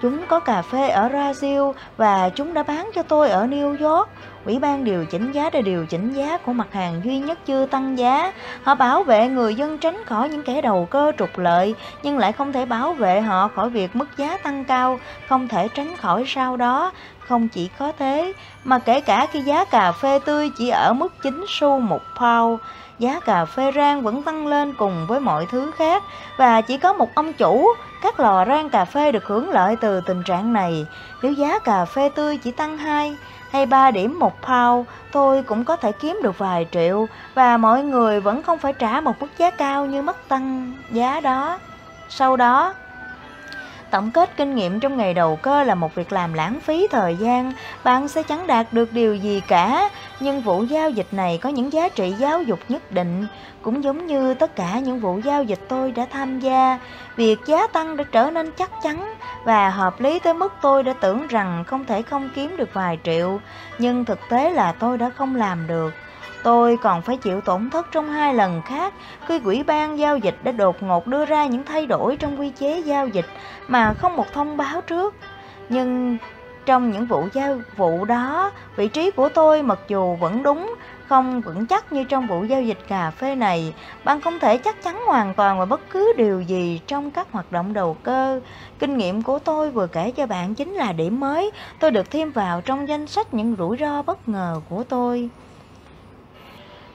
Chúng có cà phê ở Brazil và chúng đã bán cho tôi ở New York. Ủy ban điều chỉnh giá để điều chỉnh giá của mặt hàng duy nhất chưa tăng giá. Họ bảo vệ người dân tránh khỏi những kẻ đầu cơ trục lợi, nhưng lại không thể bảo vệ họ khỏi việc mức giá tăng cao, không thể tránh khỏi sau đó. Không chỉ có thế, mà kể cả khi giá cà phê tươi chỉ ở mức chín xu một pound, giá cà phê rang vẫn tăng lên cùng với mọi thứ khác, và chỉ có một ông chủ, các lò rang cà phê được hưởng lợi từ tình trạng này. Nếu giá cà phê tươi chỉ tăng hai hay ba điểm một pound, tôi cũng có thể kiếm được vài triệu, và mọi người vẫn không phải trả một mức giá cao như mức tăng giá đó. Sau đó, Tổng kết kinh nghiệm trong ngày đầu cơ là một việc làm lãng phí thời gian, bạn sẽ chẳng đạt được điều gì cả. Nhưng vụ giao dịch này có những giá trị giáo dục nhất định. Cũng giống như tất cả những vụ giao dịch tôi đã tham gia, việc giá tăng đã trở nên chắc chắn và hợp lý tới mức tôi đã tưởng rằng không thể không kiếm được vài triệu. Nhưng thực tế là tôi đã không làm được. Tôi còn phải chịu tổn thất trong hai lần khác khi Ủy ban giao dịch đã đột ngột đưa ra những thay đổi trong quy chế giao dịch mà không một thông báo trước. Nhưng trong những vụ giao vụ đó, vị trí của tôi mặc dù vẫn đúng, không vững chắc như trong vụ giao dịch cà phê này. Bạn không thể chắc chắn hoàn toàn vào bất cứ điều gì trong các hoạt động đầu cơ. Kinh nghiệm của tôi vừa kể cho bạn chính là điểm mới tôi được thêm vào trong danh sách những rủi ro bất ngờ của tôi.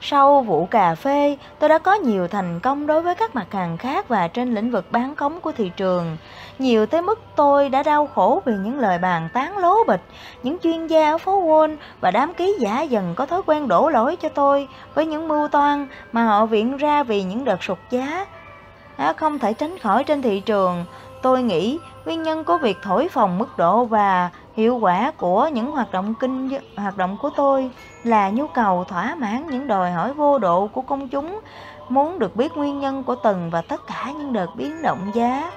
Sau vụ cà phê, tôi đã có nhiều thành công đối với các mặt hàng khác và trên lĩnh vực bán khống của thị trường. Nhiều tới mức tôi đã đau khổ vì những lời bàn tán lố bịch, những chuyên gia ở phố Wall và đám ký giả dần có thói quen đổ lỗi cho tôi với những mưu toan mà họ viện ra vì những đợt sụt giá không thể tránh khỏi trên thị trường. Tôi nghĩ nguyên nhân của việc thổi phồng mức độ và hiệu quả của những hoạt động kinh hoạt động của tôi là nhu cầu thỏa mãn những đòi hỏi vô độ của công chúng muốn được biết nguyên nhân của từng và tất cả những đợt biến động giá.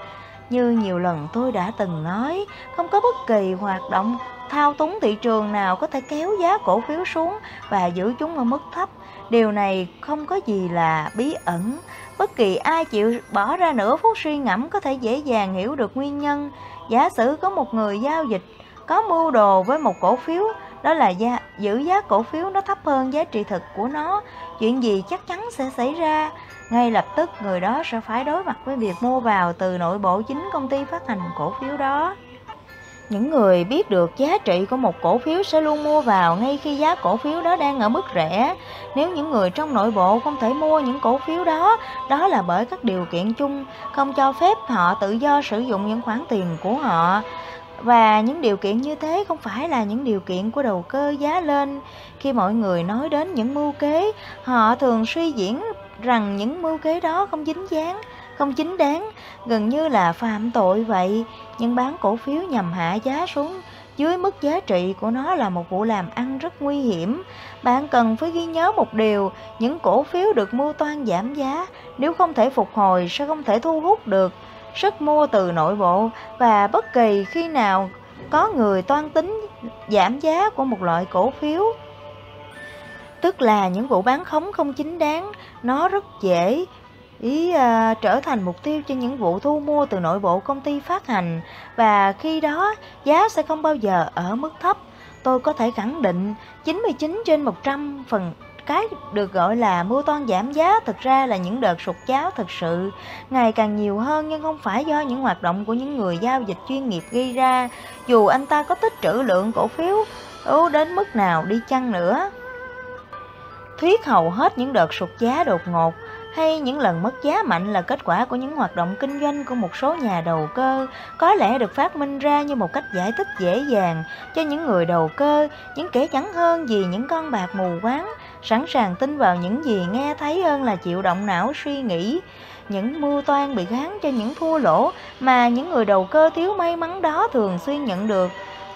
Như nhiều lần tôi đã từng nói, không có bất kỳ hoạt động thao túng thị trường nào có thể kéo giá cổ phiếu xuống và giữ chúng ở mức thấp. Điều này không có gì là bí ẩn. Bất kỳ ai chịu bỏ ra nửa phút suy ngẫm có thể dễ dàng hiểu được nguyên nhân. Giả sử có một người giao dịch có mưu đồ với một cổ phiếu, đó là giá, giữ giá cổ phiếu nó thấp hơn giá trị thực của nó, chuyện gì chắc chắn sẽ xảy ra. Ngay lập tức người đó sẽ phải đối mặt với việc mua vào từ nội bộ chính công ty phát hành cổ phiếu đó. Những người biết được giá trị của một cổ phiếu sẽ luôn mua vào ngay khi giá cổ phiếu đó đang ở mức rẻ. Nếu những người trong nội bộ không thể mua những cổ phiếu đó, đó là bởi các điều kiện chung không cho phép họ tự do sử dụng những khoản tiền của họ. Và những điều kiện như thế không phải là những điều kiện của đầu cơ giá lên. Khi mọi người nói đến những mưu kế, họ thường suy diễn rằng những mưu kế đó không dính dáng, không chính đáng, gần như là phạm tội vậy. Nhưng bán cổ phiếu nhằm hạ giá xuống dưới mức giá trị của nó là một vụ làm ăn rất nguy hiểm. Bạn cần phải ghi nhớ một điều, những cổ phiếu được mưu toan giảm giá, nếu không thể phục hồi sẽ không thể thu hút được sức mua từ nội bộ, và bất kỳ khi nào có người toan tính giảm giá của một loại cổ phiếu, tức là những vụ bán khống không chính đáng, nó rất dễ ý à, trở thành mục tiêu cho những vụ thu mua từ nội bộ công ty phát hành, và khi đó giá sẽ không bao giờ ở mức thấp. Tôi có thể khẳng định chín mươi chín trên một trăm phần cái được gọi là mưu toan giảm giá thực ra là những đợt sụt giá thực sự ngày càng nhiều hơn, nhưng không phải do những hoạt động của những người giao dịch chuyên nghiệp gây ra, dù anh ta có tích trữ lượng cổ phiếu ưu đến mức nào đi chăng nữa. Thuyết hầu hết những đợt sụt giá đột ngột hay những lần mất giá mạnh là kết quả của những hoạt động kinh doanh của một số nhà đầu cơ, có lẽ được phát minh ra như một cách giải thích dễ dàng cho những người đầu cơ, những kẻ chẳng hơn gì những con bạc mù quáng, sẵn sàng tin vào những gì nghe thấy hơn là chịu động não suy nghĩ. Những mưu toan bị gán cho những thua lỗ mà những người đầu cơ thiếu may mắn đó thường xuyên nhận được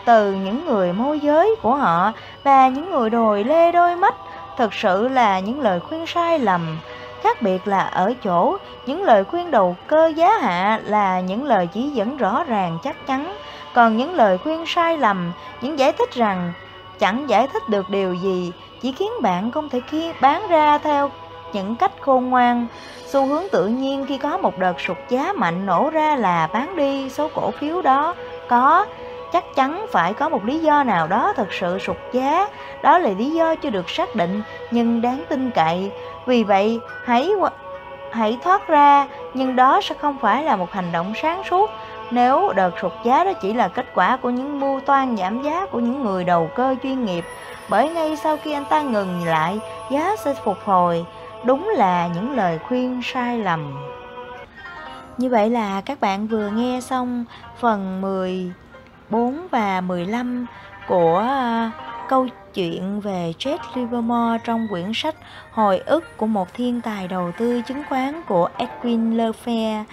từ những người môi giới của họ và những người đồi lê đôi mắt thực sự là những lời khuyên sai lầm. Khác biệt là ở chỗ, những lời khuyên đầu cơ giá hạ là những lời chỉ dẫn rõ ràng chắc chắn, còn những lời khuyên sai lầm, những giải thích rằng chẳng giải thích được điều gì, chỉ khiến bạn không thể bán ra theo những cách khôn ngoan. Xu hướng tự nhiên khi có một đợt sụt giá mạnh nổ ra là bán đi số cổ phiếu đó. Có, chắc chắn phải có một lý do nào đó thực sự sụt giá, đó là lý do chưa được xác định nhưng đáng tin cậy. Vì vậy, hãy, hãy thoát ra, nhưng đó sẽ không phải là một hành động sáng suốt nếu đợt sụt giá đó chỉ là kết quả của những mưu toan giảm giá của những người đầu cơ chuyên nghiệp. Bởi ngay sau khi anh ta ngừng lại, giá sẽ phục hồi. Đúng là những lời khuyên sai lầm. Như vậy là các bạn vừa nghe xong phần mười bốn và mười lăm của câu chuyện về Jesse Livermore trong quyển sách Hồi ức của một thiên tài đầu tư chứng khoán của Edwin Lefèvre.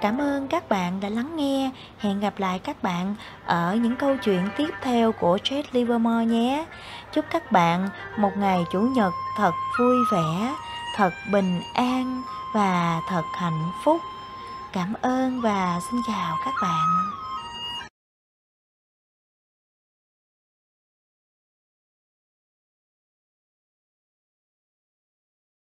Cảm ơn các bạn đã lắng nghe. Hẹn gặp lại các bạn ở những câu chuyện tiếp theo của Jesse Livermore nhé. Chúc các bạn một ngày Chủ nhật thật vui vẻ, thật bình an và thật hạnh phúc. Cảm ơn và xin chào các bạn.